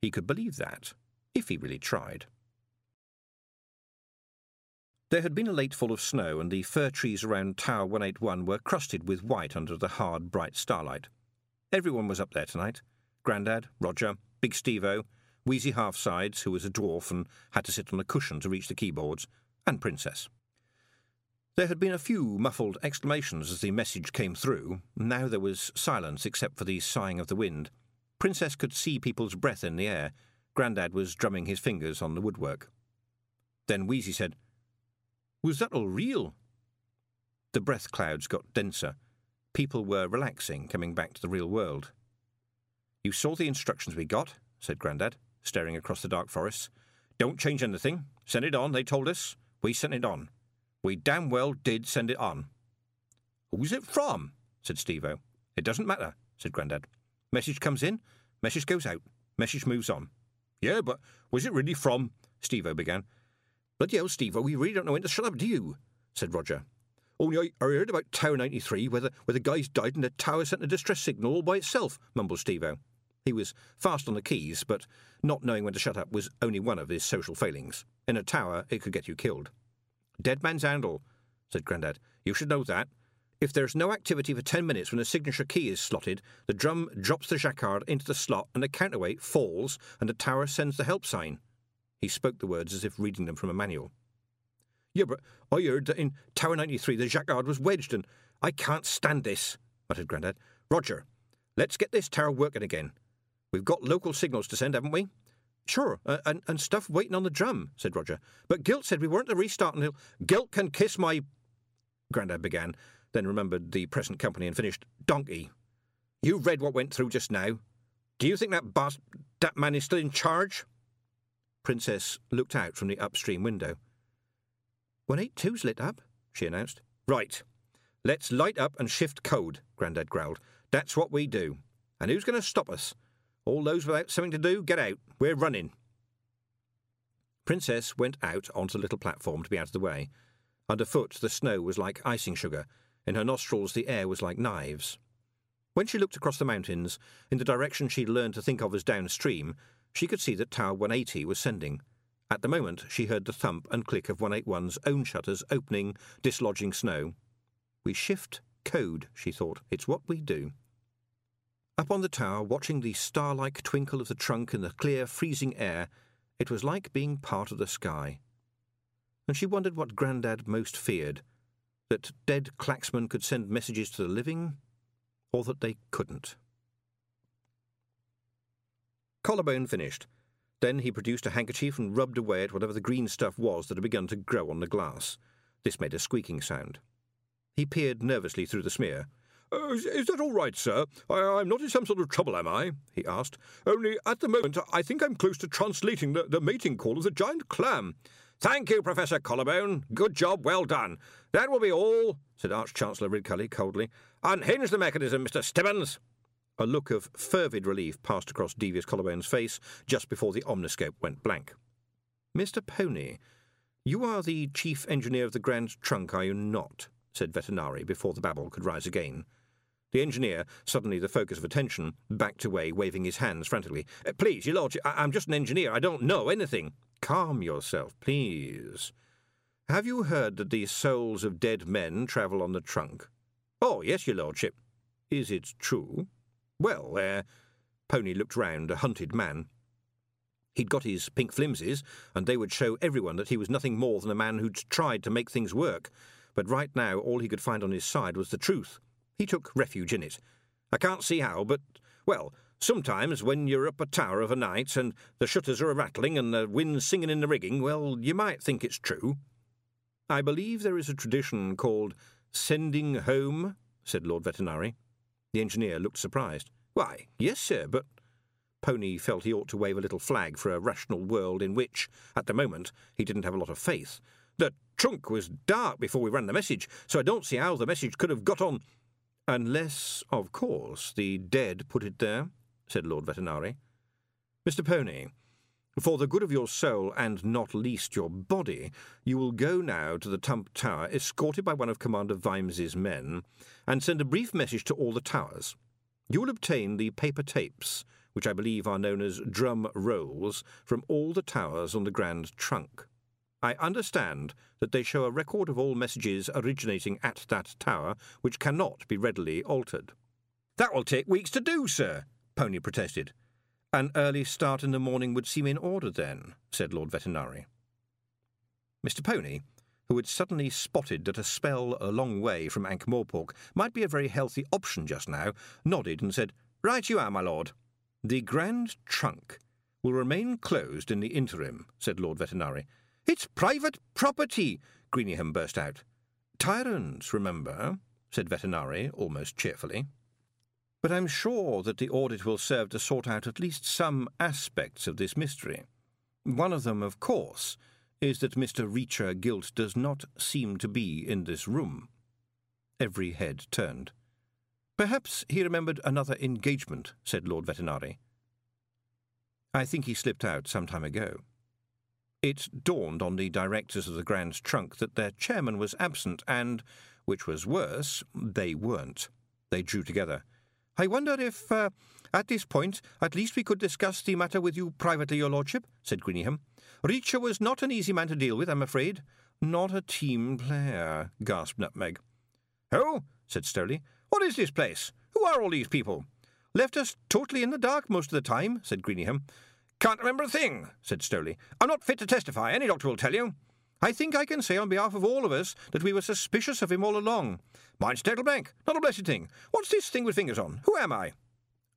he could believe that, if he really tried. There had been a latefall of snow, and the fir trees around Tower one eighty-one were crusted with white under the hard, bright starlight. Everyone was up there tonight. Grandad, Roger, Big Stevo, Wheezy Halfsides, who was a dwarf and had to sit on a cushion to reach the keyboards, and Princess. There had been a few muffled exclamations as the message came through. Now there was silence except for the sighing of the wind. Princess could see people's breath in the air. Grandad was drumming his fingers on the woodwork. Then Wheezy said, "Was that all real?" The breath clouds got denser. People were relaxing, coming back to the real world. "You saw the instructions we got," said Grandad, staring across the dark forests. "Don't change anything. Send it on, they told us. We sent it on. We damn well did send it on." "Who's it from?" said Stevo. "It doesn't matter," said Grandad. "Message comes in, message goes out, message moves on." "Yeah, but was it really from?" Stevo began. "Bloody hell, Stevo, we really don't know when to shut up, do you?" said Roger. "Only I, I heard about Tower ninety-three, where the, where the guys died and the tower sent a distress signal all by itself," mumbled Stevo. He was fast on the keys, but not knowing when to shut up was only one of his social failings. In a tower, it could get you killed. "Dead man's handle," said Grandad. "You should know that. If there is no activity for ten minutes when a signature key is slotted, the drum drops the jacquard into the slot and the counterweight falls and the tower sends the help sign." He spoke the words as if reading them from a manual. "Yeah, but I heard that in Tower ninety-three the jacquard was wedged and—" "I can't stand this," muttered Grandad. "Roger, let's get this tower working again. We've got local signals to send, haven't we?" "Sure, uh, and, and stuff waiting on the drum," said Roger. "But Gilt said we weren't to restart until—" "Gilt can kiss my—" Grandad began, then remembered the present company and finished, "Donkey, you read what went through just now. Do you think that bas- that man is still in charge?" Princess looked out from the upstream window. one eighty-two's lit up," she announced. "Right. Let's light up and shift code," Grandad growled. "That's what we do. And who's going to stop us? All those without something to do, get out. We're running." Princess went out onto the little platform to be out of the way. Underfoot, the snow was like icing sugar. In her nostrils, the air was like knives. When she looked across the mountains, in the direction she'd learned to think of as downstream, she could see that Tower one eighty was sending. At the moment, she heard the thump and click of one eighty-one's own shutters opening, dislodging snow. "We shift code," she thought. "It's what we do." Up on the tower, watching the star-like twinkle of the trunk in the clear, freezing air, it was like being part of the sky. And she wondered what Grandad most feared, that dead Clacksmen could send messages to the living, or that they couldn't. Collarbone finished. Then he produced a handkerchief and rubbed away at whatever the green stuff was that had begun to grow on the glass. This made a squeaking sound. He peered nervously through the smear. Uh, is, is that all right, sir? I, I'm not in some sort of trouble, am I? He asked. Only at the moment I think I'm close to translating the, the mating call of the giant clam. Thank you, Professor Collarbone. Good job, well done. That will be all, said Arch-Chancellor Ridcully coldly. Unhinge the mechanism, Mister Stibbons. A look of fervid relief passed across Devious Collarbone's face just before the omniscope went blank. Mister Pony, you are the chief engineer of the Grand Trunk, are you not? Said Vetinari before the babble could rise again. The engineer, suddenly the focus of attention, backed away, waving his hands frantically. Please, your lordship, I I'm just an engineer. I don't know anything. Calm yourself, please. Have you heard that the souls of dead men travel on the trunk? Oh, yes, your lordship. Is it true? Well, er... Uh, Pony looked round, a hunted man. He'd got his pink flimsies, and they would show everyone that he was nothing more than a man who'd tried to make things work. But right now all he could find on his side was the truth. He took refuge in it. I can't see how, but, well, sometimes when you're up a tower of a night and the shutters are rattling and the wind's singing in the rigging, well, you might think it's true. I believe there is a tradition called sending home, said Lord Vetinari. The engineer looked surprised. Why, yes, sir, but... Pony felt he ought to wave a little flag for a rational world in which, at the moment, he didn't have a lot of faith. The trunk was dark before we ran the message, so I don't see how the message could have got on... Unless, of course, the dead put it there, said Lord Vetinari. Mister Pony, for the good of your soul and not least your body, you will go now to the Tump Tower, escorted by one of Commander Vimes's men, and send a brief message to all the towers. You will obtain the paper tapes, which I believe are known as drum rolls, from all the towers on the Grand Trunk. I understand that they show a record of all messages originating at that tower, which cannot be readily altered. That will take weeks to do, sir, Pony protested. An early start in the morning would seem in order then, said Lord Vetinari. Mister Pony, who had suddenly spotted that a spell a long way from Ankh-Morpork might be a very healthy option just now, nodded and said, Right you are, my lord. The Grand Trunk will remain closed in the interim, said Lord Vetinari. It's private property, Greeningham burst out. Tyrants, remember, said Vetinari, almost cheerfully. But I'm sure that the audit will serve to sort out at least some aspects of this mystery. One of them, of course, is that Mister Reacher Gilt does not seem to be in this room. Every head turned. Perhaps he remembered another engagement, said Lord Vetinari. I think he slipped out some time ago. It dawned on the directors of the Grand Trunk that their chairman was absent and, which was worse, they weren't. They drew together. I wonder if, uh, at this point, at least we could discuss the matter with you privately, your lordship, said Greeningham. Reacher was not an easy man to deal with, I'm afraid. Not a team player, gasped Nutmeg. Oh, said Sturley. What is this place? Who are all these people? Left us totally in the dark most of the time, said Greeningham. Can't remember a thing, said Stowley. I'm not fit to testify, any doctor will tell you. I think I can say on behalf of all of us that we were suspicious of him all along. Mine's total blank, not a blessed thing. What's this thing with fingers on? Who am I?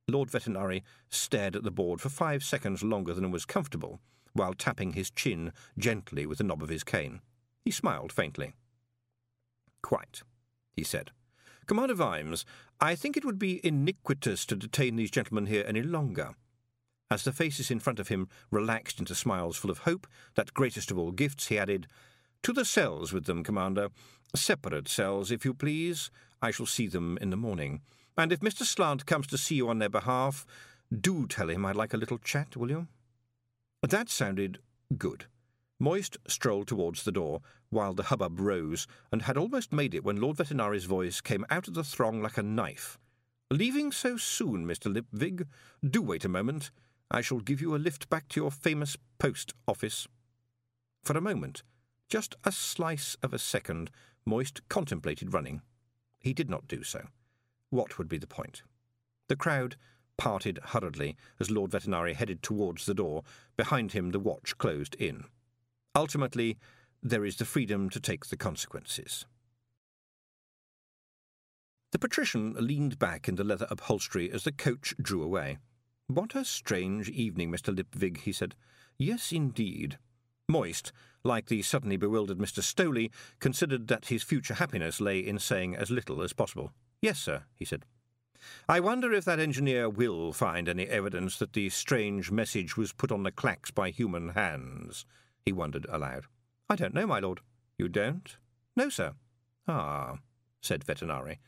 Lord Vetinari stared at the board for five seconds longer than was comfortable, while tapping his chin gently with the knob of his cane. He smiled faintly. Quite, he said. Commander Vimes, I think it would be iniquitous to detain these gentlemen here any longer. As the faces in front of him relaxed into smiles full of hope, that greatest of all gifts, he added, To the cells with them, Commander. Separate cells, if you please. I shall see them in the morning. And if Mister Slant comes to see you on their behalf, do tell him I'd like a little chat, will you? That sounded good. Moist strolled towards the door, while the hubbub rose, and had almost made it when Lord Vetinari's voice came out of the throng like a knife. Leaving so soon, Mister Lipwig? Do wait a moment. I shall give you a lift back to your famous post office. For a moment, just a slice of a second, Moist contemplated running. He did not do so. What would be the point? The crowd parted hurriedly as Lord Vetinari headed towards the door. Behind him the watch closed in. Ultimately, there is the freedom to take the consequences. The patrician leaned back in the leather upholstery as the coach drew away. What a strange evening, Mister Lipwig, he said. Yes, indeed. Moist, like the suddenly bewildered Mister Stowley, considered that his future happiness lay in saying as little as possible. "Yes, sir," he said. "I wonder if that engineer will find any evidence that the strange message was put on the Clacks by human hands," he wondered aloud. "I don't know, my lord." "You don't?" "No, sir." "Ah," said Vetinari.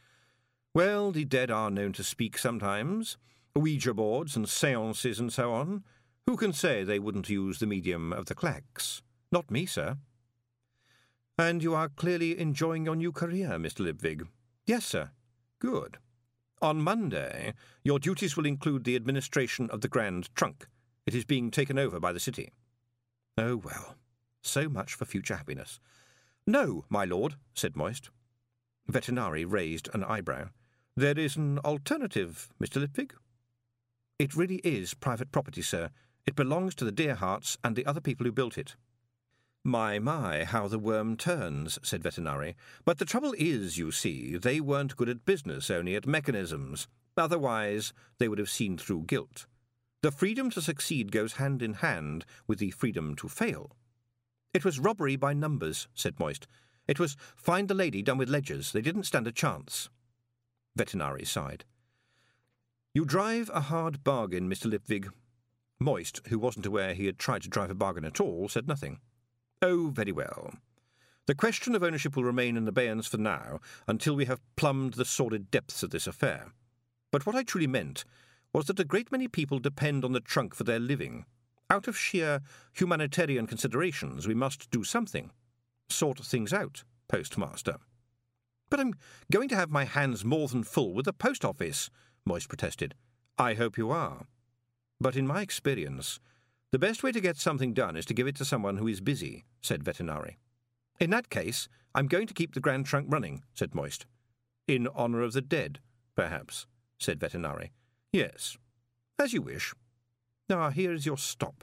"Well, the dead are known to speak sometimes. Ouija boards and seances and so on. Who can say they wouldn't use the medium of the Clacks? Not me, sir." "And you are clearly enjoying your new career, Mister Lipwig?" "Yes, sir." "Good. On Monday, your duties will include the administration of the Grand Trunk. It is being taken over by the city." "Oh, well. So much for future happiness." "No, my lord," said Moist. Vetinari raised an eyebrow. "There is an alternative, Mister Lipwig." "It really is private property, sir. It belongs to the Dearhearts and the other people who built it." "My, my, how the worm turns," said Vetinari. "But the trouble is, you see, they weren't good at business, only at mechanisms. Otherwise, they would have seen through guilt. The freedom to succeed goes hand in hand with the freedom to fail." "It was robbery by numbers," said Moist. "It was find the lady done with ledgers. They didn't stand a chance." Vetinari sighed. "You drive a hard bargain, Mister Lipwig." Moist, who wasn't aware he had tried to drive a bargain at all, said nothing. "Oh, very well. The question of ownership will remain in abeyance for now, until we have plumbed the sordid depths of this affair. But what I truly meant was that a great many people depend on the trunk for their living. Out of sheer humanitarian considerations, we must do something. Sort things out, postmaster." "But I'm going to have my hands more than full with the post office," Moist protested. "I hope you are. But in my experience, the best way to get something done is to give it to someone who is busy," said Vetinari. "In that case, I'm going to keep the Grand Trunk running," said Moist. "In honour of the dead, perhaps," said Vetinari. "Yes, as you wish. Now, here is your stop."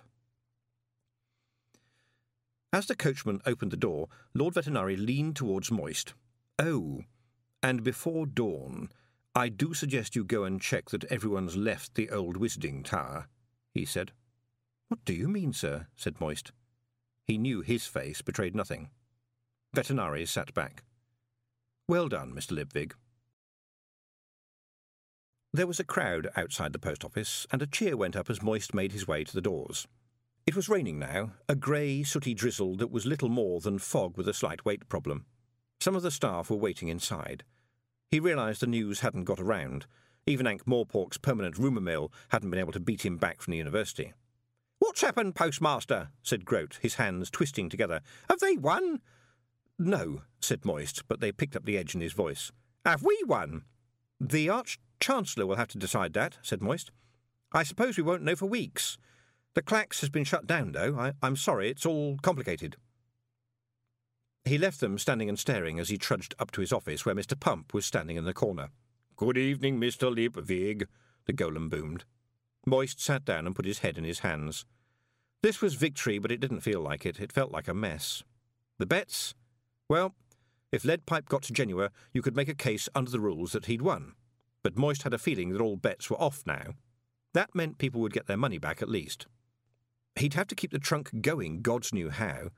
As the coachman opened the door, Lord Vetinari leaned towards Moist. "Oh, and before dawn, I do suggest you go and check that everyone's left the old Wisding Tower," he said. "What do you mean, sir?" said Moist. He knew his face betrayed nothing. Vetinari sat back. "Well done, Mister Lipwig." There was a crowd outside the post office, and a cheer went up as Moist made his way to the doors. It was raining now, a grey, sooty drizzle that was little more than fog with a slight weight problem. Some of the staff were waiting inside. He realised the news hadn't got around. Even Ankh-Morpork's permanent rumour mill hadn't been able to beat him back from the university. "What's happened, postmaster?" said Groat, his hands twisting together. "Have they won?" "No," said Moist, but they picked up the edge in his voice. "Have we won?" "The Arch... Chancellor will have to decide that," said Moist. "I suppose we won't know for weeks. The Clacks has been shut down, though. I, I'm sorry, it's all complicated." He left them standing and staring as he trudged up to his office, where Mister Pump was standing in the corner. "Good evening, Mister Lipwig," the golem boomed. Moist sat down and put his head in his hands. This was victory, but it didn't feel like it. It felt like a mess. The bets? Well, if Leadpipe got to Genua, you could make a case under the rules that he'd won. But Moist had a feeling that all bets were off now. That meant people would get their money back at least. He'd have to keep the trunk going, God knew how.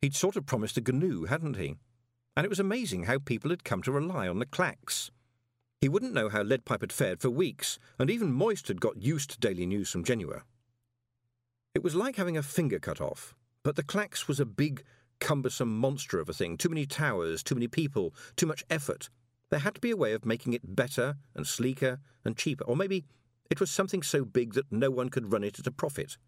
He'd sort of promised the G N U, hadn't he? And it was amazing how people had come to rely on the Clacks. He wouldn't know how Leadpipe had fared for weeks, and even Moist had got used to daily news from Genua. It was like having a finger cut off, but the Clacks was a big, cumbersome monster of a thing. Too many towers, too many people, too much effort. There had to be a way of making it better and sleeker and cheaper. Or maybe it was something so big that no one could run it at a profit.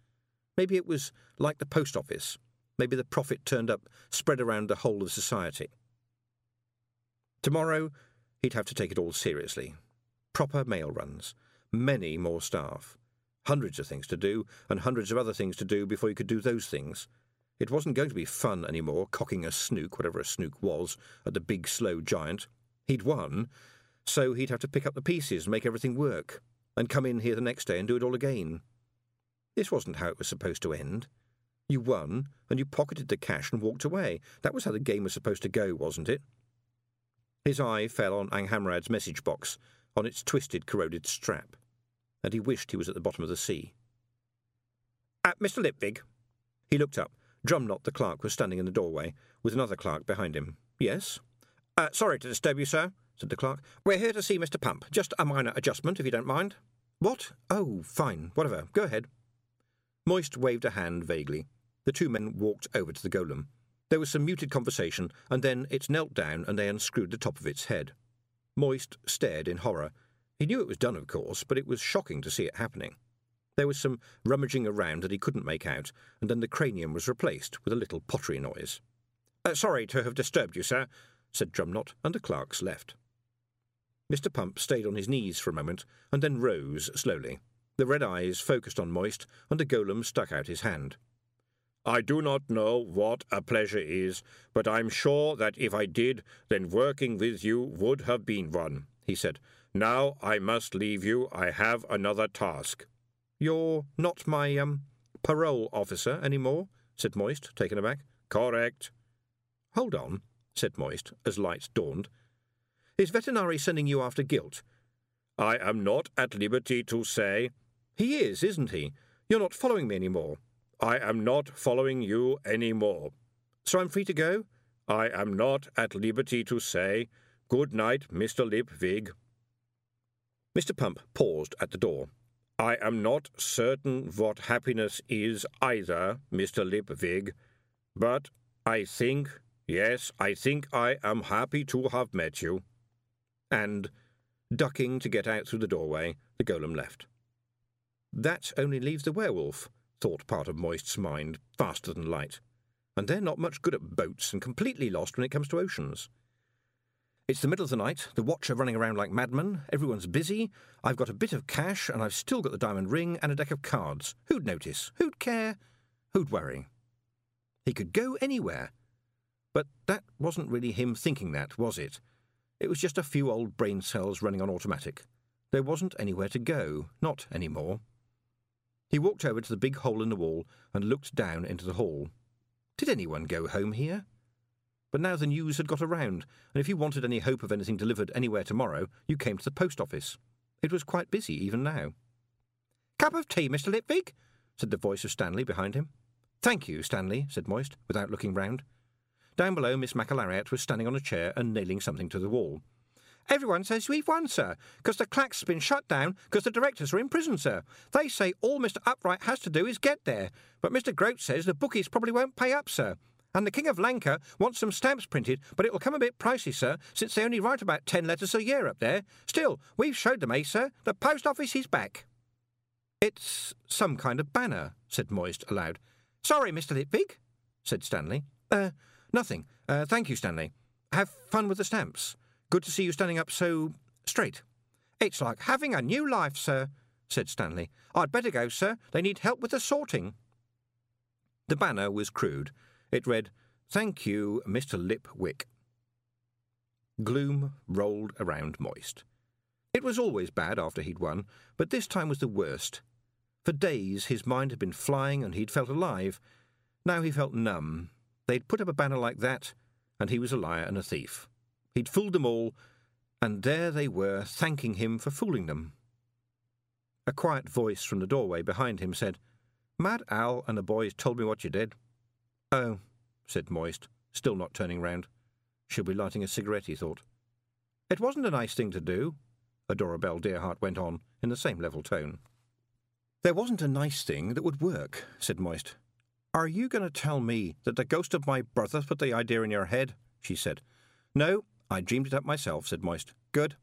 Maybe it was like the post office. Maybe the profit turned up, spread around the whole of society. Tomorrow, he'd have to take it all seriously. Proper mail runs. Many more staff. Hundreds of things to do, and hundreds of other things to do before he could do those things. It wasn't going to be fun anymore, cocking a snook, whatever a snook was, at the big, slow giant. He'd won, so he'd have to pick up the pieces, make everything work, and come in here the next day and do it all again. This wasn't how it was supposed to end. You won, and you pocketed the cash and walked away. That was how the game was supposed to go, wasn't it? His eye fell on Anghamrad's message box, on its twisted, corroded strap, and he wished he was at the bottom of the sea. "At Mister Lipwig." He looked up. Drumknott the clerk was standing in the doorway, with another clerk behind him. "Yes?" Uh, sorry to disturb you, sir," said the clerk. "We're here to see Mister Pump. Just a minor adjustment, if you don't mind." "What? Oh, fine. Whatever. Go ahead." Moist waved a hand vaguely. The two men walked over to the golem. There was some muted conversation, and then it knelt down and they unscrewed the top of its head. Moist stared in horror. He knew it was done, of course, but it was shocking to see it happening. There was some rummaging around that he couldn't make out, and then the cranium was replaced with a little pottery noise. Uh, sorry to have disturbed you, sir," said Drumknott, and the clerks left. Mister Pump stayed on his knees for a moment, and then rose slowly. The red eyes focused on Moist, and the golem stuck out his hand. "I do not know what a pleasure is, but I'm sure that if I did, then working with you would have been one," he said. "Now I must leave you. I have another task." "You're not my, um, parole officer any more?" said Moist, taken aback. "Correct." "Hold on," said Moist, as lights dawned. "Is Vetinari sending you after Gilt?" "I am not at liberty to say." "He is, isn't he? You're not following me any more." "I am not following you any more." "So I'm free to go?" "I am not at liberty to say. Good night, Mister Lipwig." Mister Pump paused at the door. "I am not certain what happiness is either, Mister Lipwig, but I think, yes, I think I am happy to have met you." And, ducking to get out through the doorway, the golem left. "That only leaves the werewolf," thought part of Moist's mind, faster than light. "And they're not much good at boats and completely lost when it comes to oceans. It's the middle of the night, the watch are running around like madmen, everyone's busy, I've got a bit of cash and I've still got the diamond ring and a deck of cards. Who'd notice? Who'd care? Who'd worry?" He could go anywhere. But that wasn't really him thinking that, was it? It was just a few old brain cells running on automatic. There wasn't anywhere to go, not anymore. He walked over to the big hole in the wall and looked down into the hall. Did anyone go home here? But now the news had got around, and if you wanted any hope of anything delivered anywhere tomorrow, you came to the post office. It was quite busy even now. "Cup of tea, Mister Lipwig," said the voice of Stanley behind him. "Thank you, Stanley," said Moist, without looking round. Down below, Miss McAlariot was standing on a chair and nailing something to the wall. "Everyone says we've won, sir, because the Clacks have been shut down, because the directors are in prison, sir. They say all Mister Upright has to do is get there, but Mister Groat says the bookies probably won't pay up, sir. And the King of Lanka wants some stamps printed, but it will come a bit pricey, sir, since they only write about ten letters a year up there. Still, we've showed them, eh, sir? The post office is back." "It's some kind of banner," said Moist aloud. "Sorry, Mister Lipwig," said Stanley. "Er, uh, nothing. Uh, thank you, Stanley. Have fun with the stamps. Good to see you standing up so straight." "It's like having a new life, sir," said Stanley. "I'd better go, sir. They need help with the sorting." The banner was crude. It read, "Thank you, Mister Lipwick." Gloom rolled around Moist. It was always bad after he'd won, but this time was the worst. For days his mind had been flying and he'd felt alive. Now he felt numb. They'd put up a banner like that, and he was a liar and a thief. He'd fooled them all, and there they were, thanking him for fooling them. A quiet voice from the doorway behind him said, "Mad Owl and the boys told me what you did." "Oh," said Moist, still not turning round. "She'll be lighting a cigarette," he thought. "It wasn't a nice thing to do," Adora Belle Dearheart went on, in the same level tone. "There wasn't a nice thing that would work," said Moist. "Are you going to tell me that the ghost of my brother put the idea in your head?" she said. "No, I dreamed it up myself," said Moist. "Good.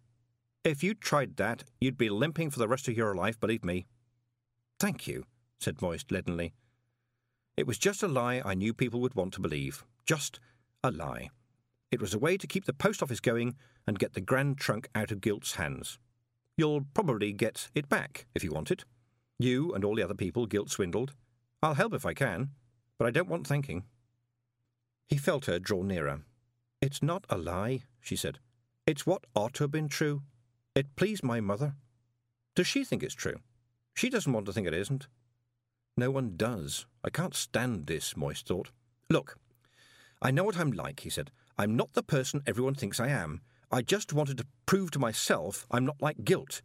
If you tried that, you'd be limping for the rest of your life, believe me." "Thank you," said Moist leadenly. It was just a lie I knew people would want to believe. Just a lie. It was a way to keep the post office going and get the Grand Trunk out of Gilt's hands. You'll probably get it back, if you want it. You and all the other people Gilt swindled. I'll help if I can, but I don't want thanking. He felt her draw nearer. "It's not a lie," she said. "It's what ought to have been true. It pleased my mother. Does she think it's true? She doesn't want to think it isn't." No one does. I can't stand this, Moist thought. "Look, I know what I'm like," he said. "I'm not the person everyone thinks I am. I just wanted to prove to myself I'm not like Gilt.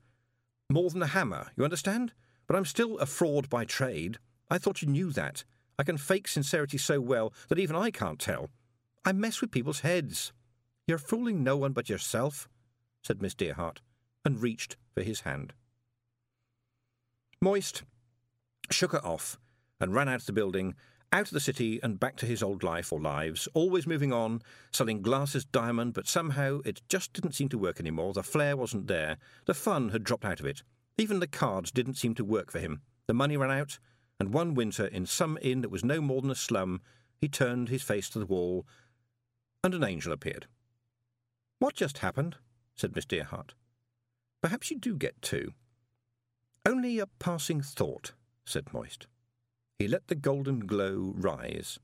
More than a hammer, you understand? But I'm still a fraud by trade. I thought you knew that. I can fake sincerity so well that even I can't tell. I mess with people's heads. You're fooling no one but yourself," said Miss Dearheart, and reached for his hand. Moist shook her off and ran out of the building, out of the city and back to his old life or lives, always moving on, selling glasses diamond, but somehow it just didn't seem to work anymore. The flair wasn't there. The fun had dropped out of it. Even the cards didn't seem to work for him. The money ran out, and one winter in some inn that was no more than a slum, he turned his face to the wall, and an angel appeared. "What just happened?" said Miss Dearheart. "Perhaps you do get two." "Only a passing thought," said Moist. He let the golden glow rise.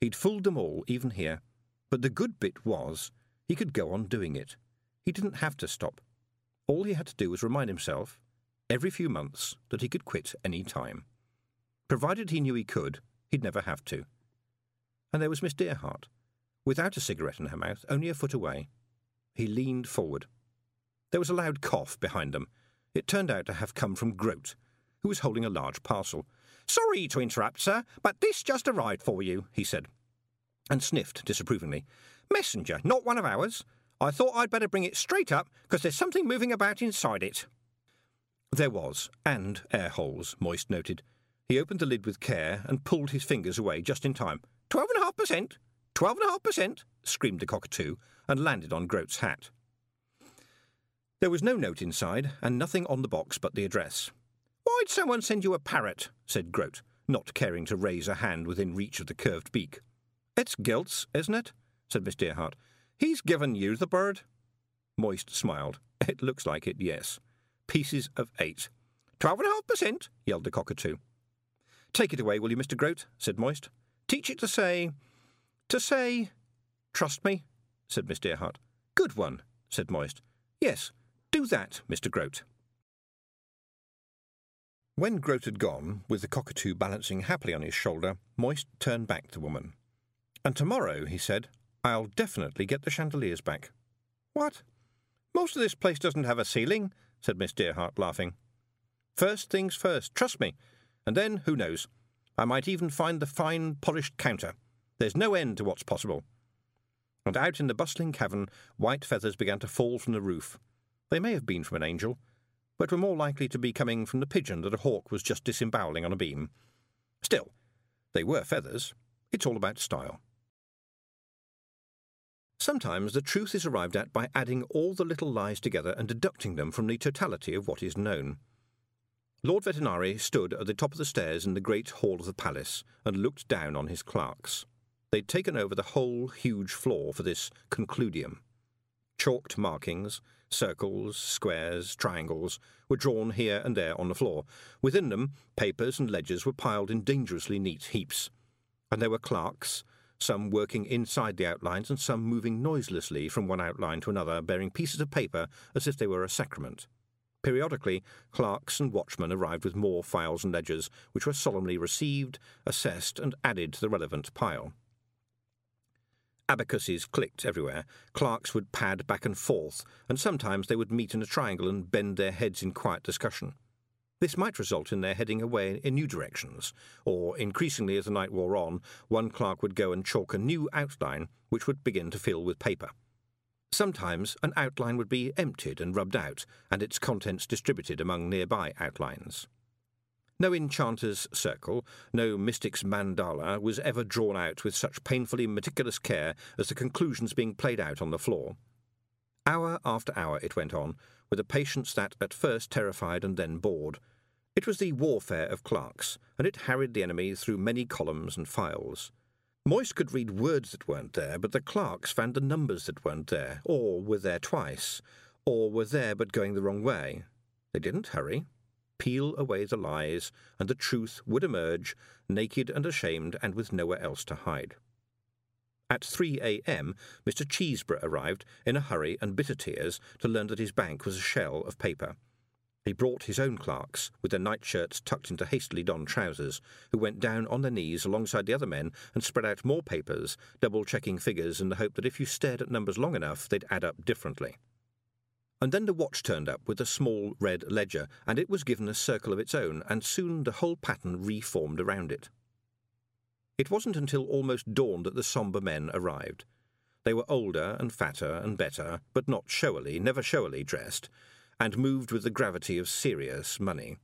He'd fooled them all, even here, but the good bit was he could go on doing it. He didn't have to stop. All he had to do was remind himself, every few months, that he could quit any time. Provided he knew he could, he'd never have to. And there was Miss Dearheart, without a cigarette in her mouth, only a foot away. He leaned forward. There was a loud cough behind them. It turned out to have come from Groat, who was holding a large parcel. "Sorry to interrupt, sir, but this just arrived for you," he said, and sniffed disapprovingly. "Messenger, not one of ours. I thought I'd better bring it straight up, because there's something moving about inside it." There was, and air holes, Moist noted. He opened the lid with care and pulled his fingers away just in time. Twelve and a half percent! Twelve and a half percent! Screamed the cockatoo, and landed on Groat's hat. There was no note inside, and nothing on the box but the address. "Why'd someone send you a parrot?" said Groat, not caring to raise a hand within reach of the curved beak. "It's Gilt's, isn't it?" said Miss Dearheart. "He's given you the bird." Moist smiled. "It looks like it, yes. Pieces of eight." Twelve and a half percent, yelled the cockatoo. "Take it away, will you, Mister Groat?" said Moist. "Teach it to say... to say... trust me," said Miss Dearheart. "Good one," said Moist. "Yes, do that, Mister Groat." When Groat had gone, with the cockatoo balancing happily on his shoulder, Moist turned back to the woman. "And tomorrow," he said, "I'll definitely get the chandeliers back." "What?" "Most of this place doesn't have a ceiling," said Miss Dearheart, laughing. "First things first, trust me. And then, who knows? I might even find the fine, polished counter. There's no end to what's possible." And out in the bustling cavern, white feathers began to fall from the roof. They may have been from an angel, but were more likely to be coming from the pigeon that a hawk was just disemboweling on a beam. Still, they were feathers. It's all about style. Sometimes the truth is arrived at by adding all the little lies together and deducting them from the totality of what is known. Lord Vetinari stood at the top of the stairs in the great hall of the palace and looked down on his clerks. They'd taken over the whole huge floor for this concludium. Chalked markings, circles, squares, triangles, were drawn here and there on the floor. Within them, papers and ledgers were piled in dangerously neat heaps. And there were clerks, some working inside the outlines and some moving noiselessly from one outline to another, bearing pieces of paper as if they were a sacrament. Periodically, clerks and watchmen arrived with more files and ledgers, which were solemnly received, assessed, and added to the relevant pile. Abacuses clicked everywhere. Clerks would pad back and forth, and sometimes they would meet in a triangle and bend their heads in quiet discussion. This might result in their heading away in new directions, or, increasingly as the night wore on, one clerk would go and chalk a new outline, which would begin to fill with paper. Sometimes an outline would be emptied and rubbed out, and its contents distributed among nearby outlines. No enchanter's circle, no mystic's mandala, was ever drawn out with such painfully meticulous care as the conclusions being played out on the floor. Hour after hour it went on, with a patience that at first terrified and then bored. It was the warfare of clerks, and it harried the enemy through many columns and files. Moist could read words that weren't there, but the clerks found the numbers that weren't there, or were there twice, or were there but going the wrong way. They didn't hurry. Peel away the lies, and the truth would emerge, naked and ashamed and with nowhere else to hide. At three a m Mister Cheesborough arrived, in a hurry and bitter tears, to learn that his bank was a shell of paper. He brought his own clerks, with their nightshirts tucked into hastily donned trousers, who went down on their knees alongside the other men and spread out more papers, double-checking figures in the hope that if you stared at numbers long enough, they'd add up differently. And then the watch turned up with a small red ledger, and it was given a circle of its own, and soon the whole pattern reformed around it. It wasn't until almost dawn that the sombre men arrived. They were older and fatter and better, but not showily, never showily dressed, and moved with the gravity of serious money.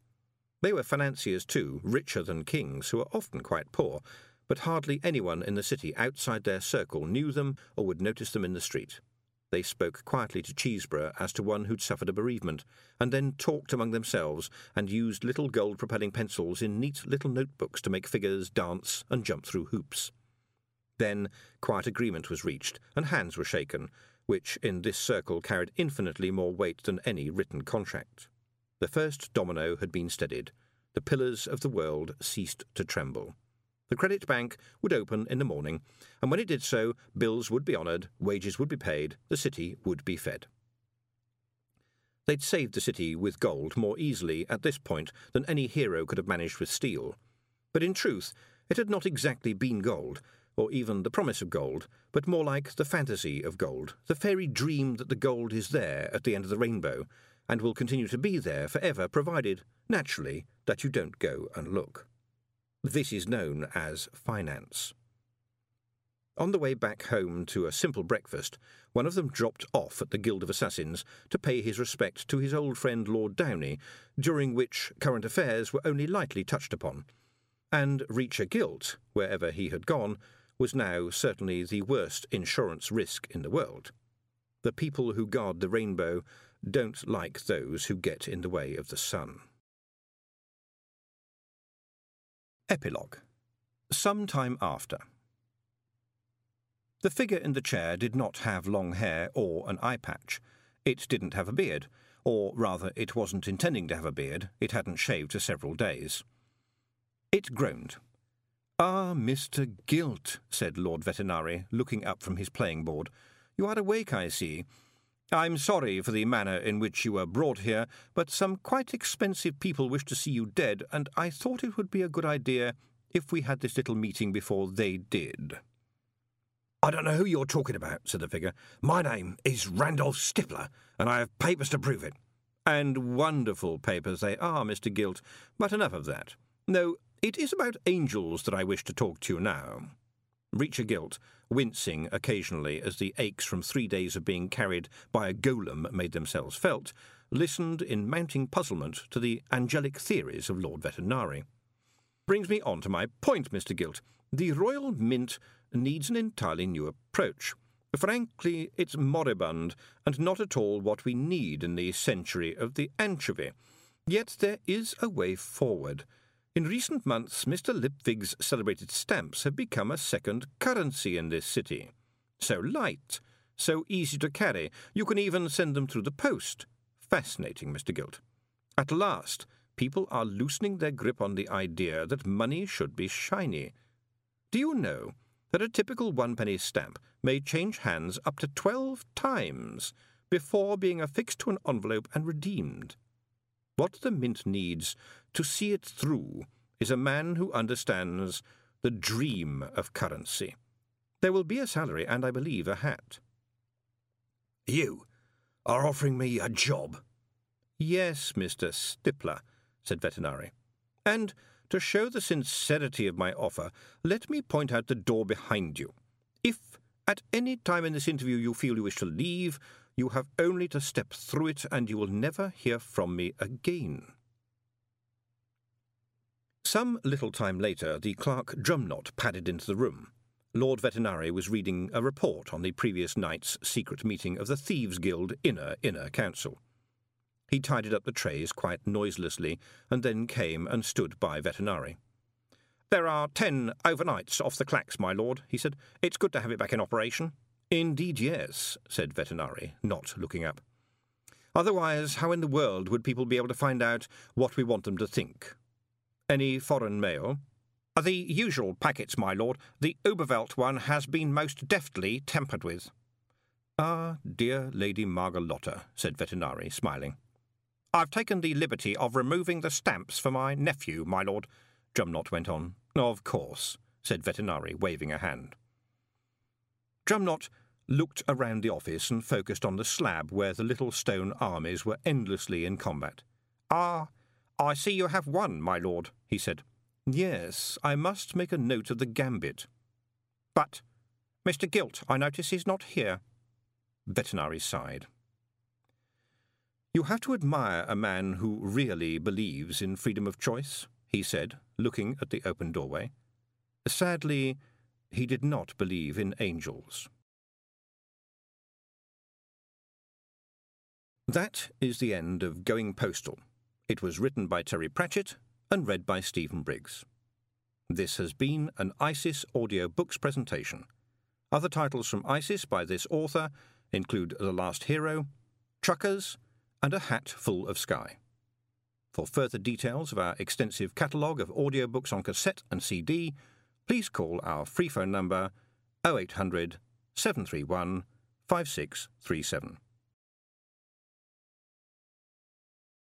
They were financiers too, richer than kings, who are often quite poor, but hardly anyone in the city outside their circle knew them or would notice them in the street. They spoke quietly to Cheeseborough as to one who'd suffered a bereavement, and then talked among themselves and used little gold-propelling pencils in neat little notebooks to make figures, dance, and jump through hoops. Then quiet agreement was reached, and hands were shaken, which in this circle carried infinitely more weight than any written contract. The first domino had been steadied. The pillars of the world ceased to tremble. The credit bank would open in the morning, and when it did so, bills would be honoured, wages would be paid, the city would be fed. They'd saved the city with gold more easily at this point than any hero could have managed with steel. But in truth, it had not exactly been gold, or even the promise of gold, but more like the fantasy of gold, the fairy dream that the gold is there at the end of the rainbow, and will continue to be there forever, provided, naturally, that you don't go and look. This is known as finance. On the way back home to a simple breakfast, one of them dropped off at the Guild of Assassins to pay his respect to his old friend Lord Downey, during which current affairs were only lightly touched upon, and Reacher Gilt, wherever he had gone, was now certainly the worst insurance risk in the world. The people who guard the rainbow don't like those who get in the way of the sun. Epilogue. Some time after. The figure in the chair did not have long hair or an eye patch. It didn't have a beard, or rather it wasn't intending to have a beard, it hadn't shaved for several days. It groaned. "Ah, Mister Gilt," said Lord Vetinari, looking up from his playing board. "You are awake, I see. I'm sorry for the manner in which you were brought here, but some quite expensive people wish to see you dead, and I thought it would be a good idea if we had this little meeting before they did." "I don't know who you're talking about," said the figure. "My name is Randolph Stippler, and I have papers to prove it." "And wonderful papers they are, Mister Gilt, but enough of that. No, it is about angels that I wish to talk to you now." Reacher Gilt, wincing occasionally as the aches from three days of being carried by a golem made themselves felt, listened in mounting puzzlement to the angelic theories of Lord Vetinari. "Brings me on to my point, Mister Gilt. The Royal Mint needs an entirely new approach. Frankly, it's moribund, and not at all what we need in the century of the anchovy. Yet there is a way forward. In recent months, Mister Lipwig's celebrated stamps have become a second currency in this city. So light, so easy to carry, you can even send them through the post. Fascinating, Mister Gilt. At last, people are loosening their grip on the idea that money should be shiny. Do you know that a typical one-penny stamp may change hands up to twelve times before being affixed to an envelope and redeemed? What the Mint needs to see it through is a man who understands the dream of currency. There will be a salary and, I believe, a hat." "You are offering me a job?" "Yes, Mister Stippler," said Vetinari. "And to show the sincerity of my offer, let me point out the door behind you. If at any time in this interview you feel you wish to leave, you have only to step through it, and you will never hear from me again." Some little time later, the clerk Drumknott padded into the room. Lord Vetinari was reading a report on the previous night's secret meeting of the Thieves' Guild Inner Inner Council. He tidied up the trays quite noiselessly, and then came and stood by Vetinari. "There are ten overnights off the Clacks, my lord," he said. "It's good to have it back in operation." "Indeed, yes," said Vetinari, not looking up. "Otherwise, how in the world would people be able to find out what we want them to think?" "Any foreign mail?" "The usual packets, my lord. The Obervelt one has been most deftly tampered with." "Ah, dear Lady Margalotta," said Vetinari, smiling. "I've taken the liberty of removing the stamps for my nephew, my lord," Drumknott went on. "Of course," said Vetinari, waving a hand. Drumknott looked around the office and focused on the slab where the little stone armies were endlessly in combat. "Ah, I see you have one, my lord," he said. Yes, I must make a note of the gambit. But, Mister Gilt, I notice he's not here. Vetinari sighed. You have to admire a man who really believes in freedom of choice, he said, looking at the open doorway. Sadly, he did not believe in angels. That is the end of Going Postal. It was written by Terry Pratchett and read by Stephen Briggs. This has been an ISIS Audio Books presentation. Other titles from ISIS by this author include The Last Hero, Truckers, and A Hat Full of Sky. For further details of our extensive catalogue of audiobooks on cassette and C D, please call our free phone number oh eight hundred, seven three one, five six three seven.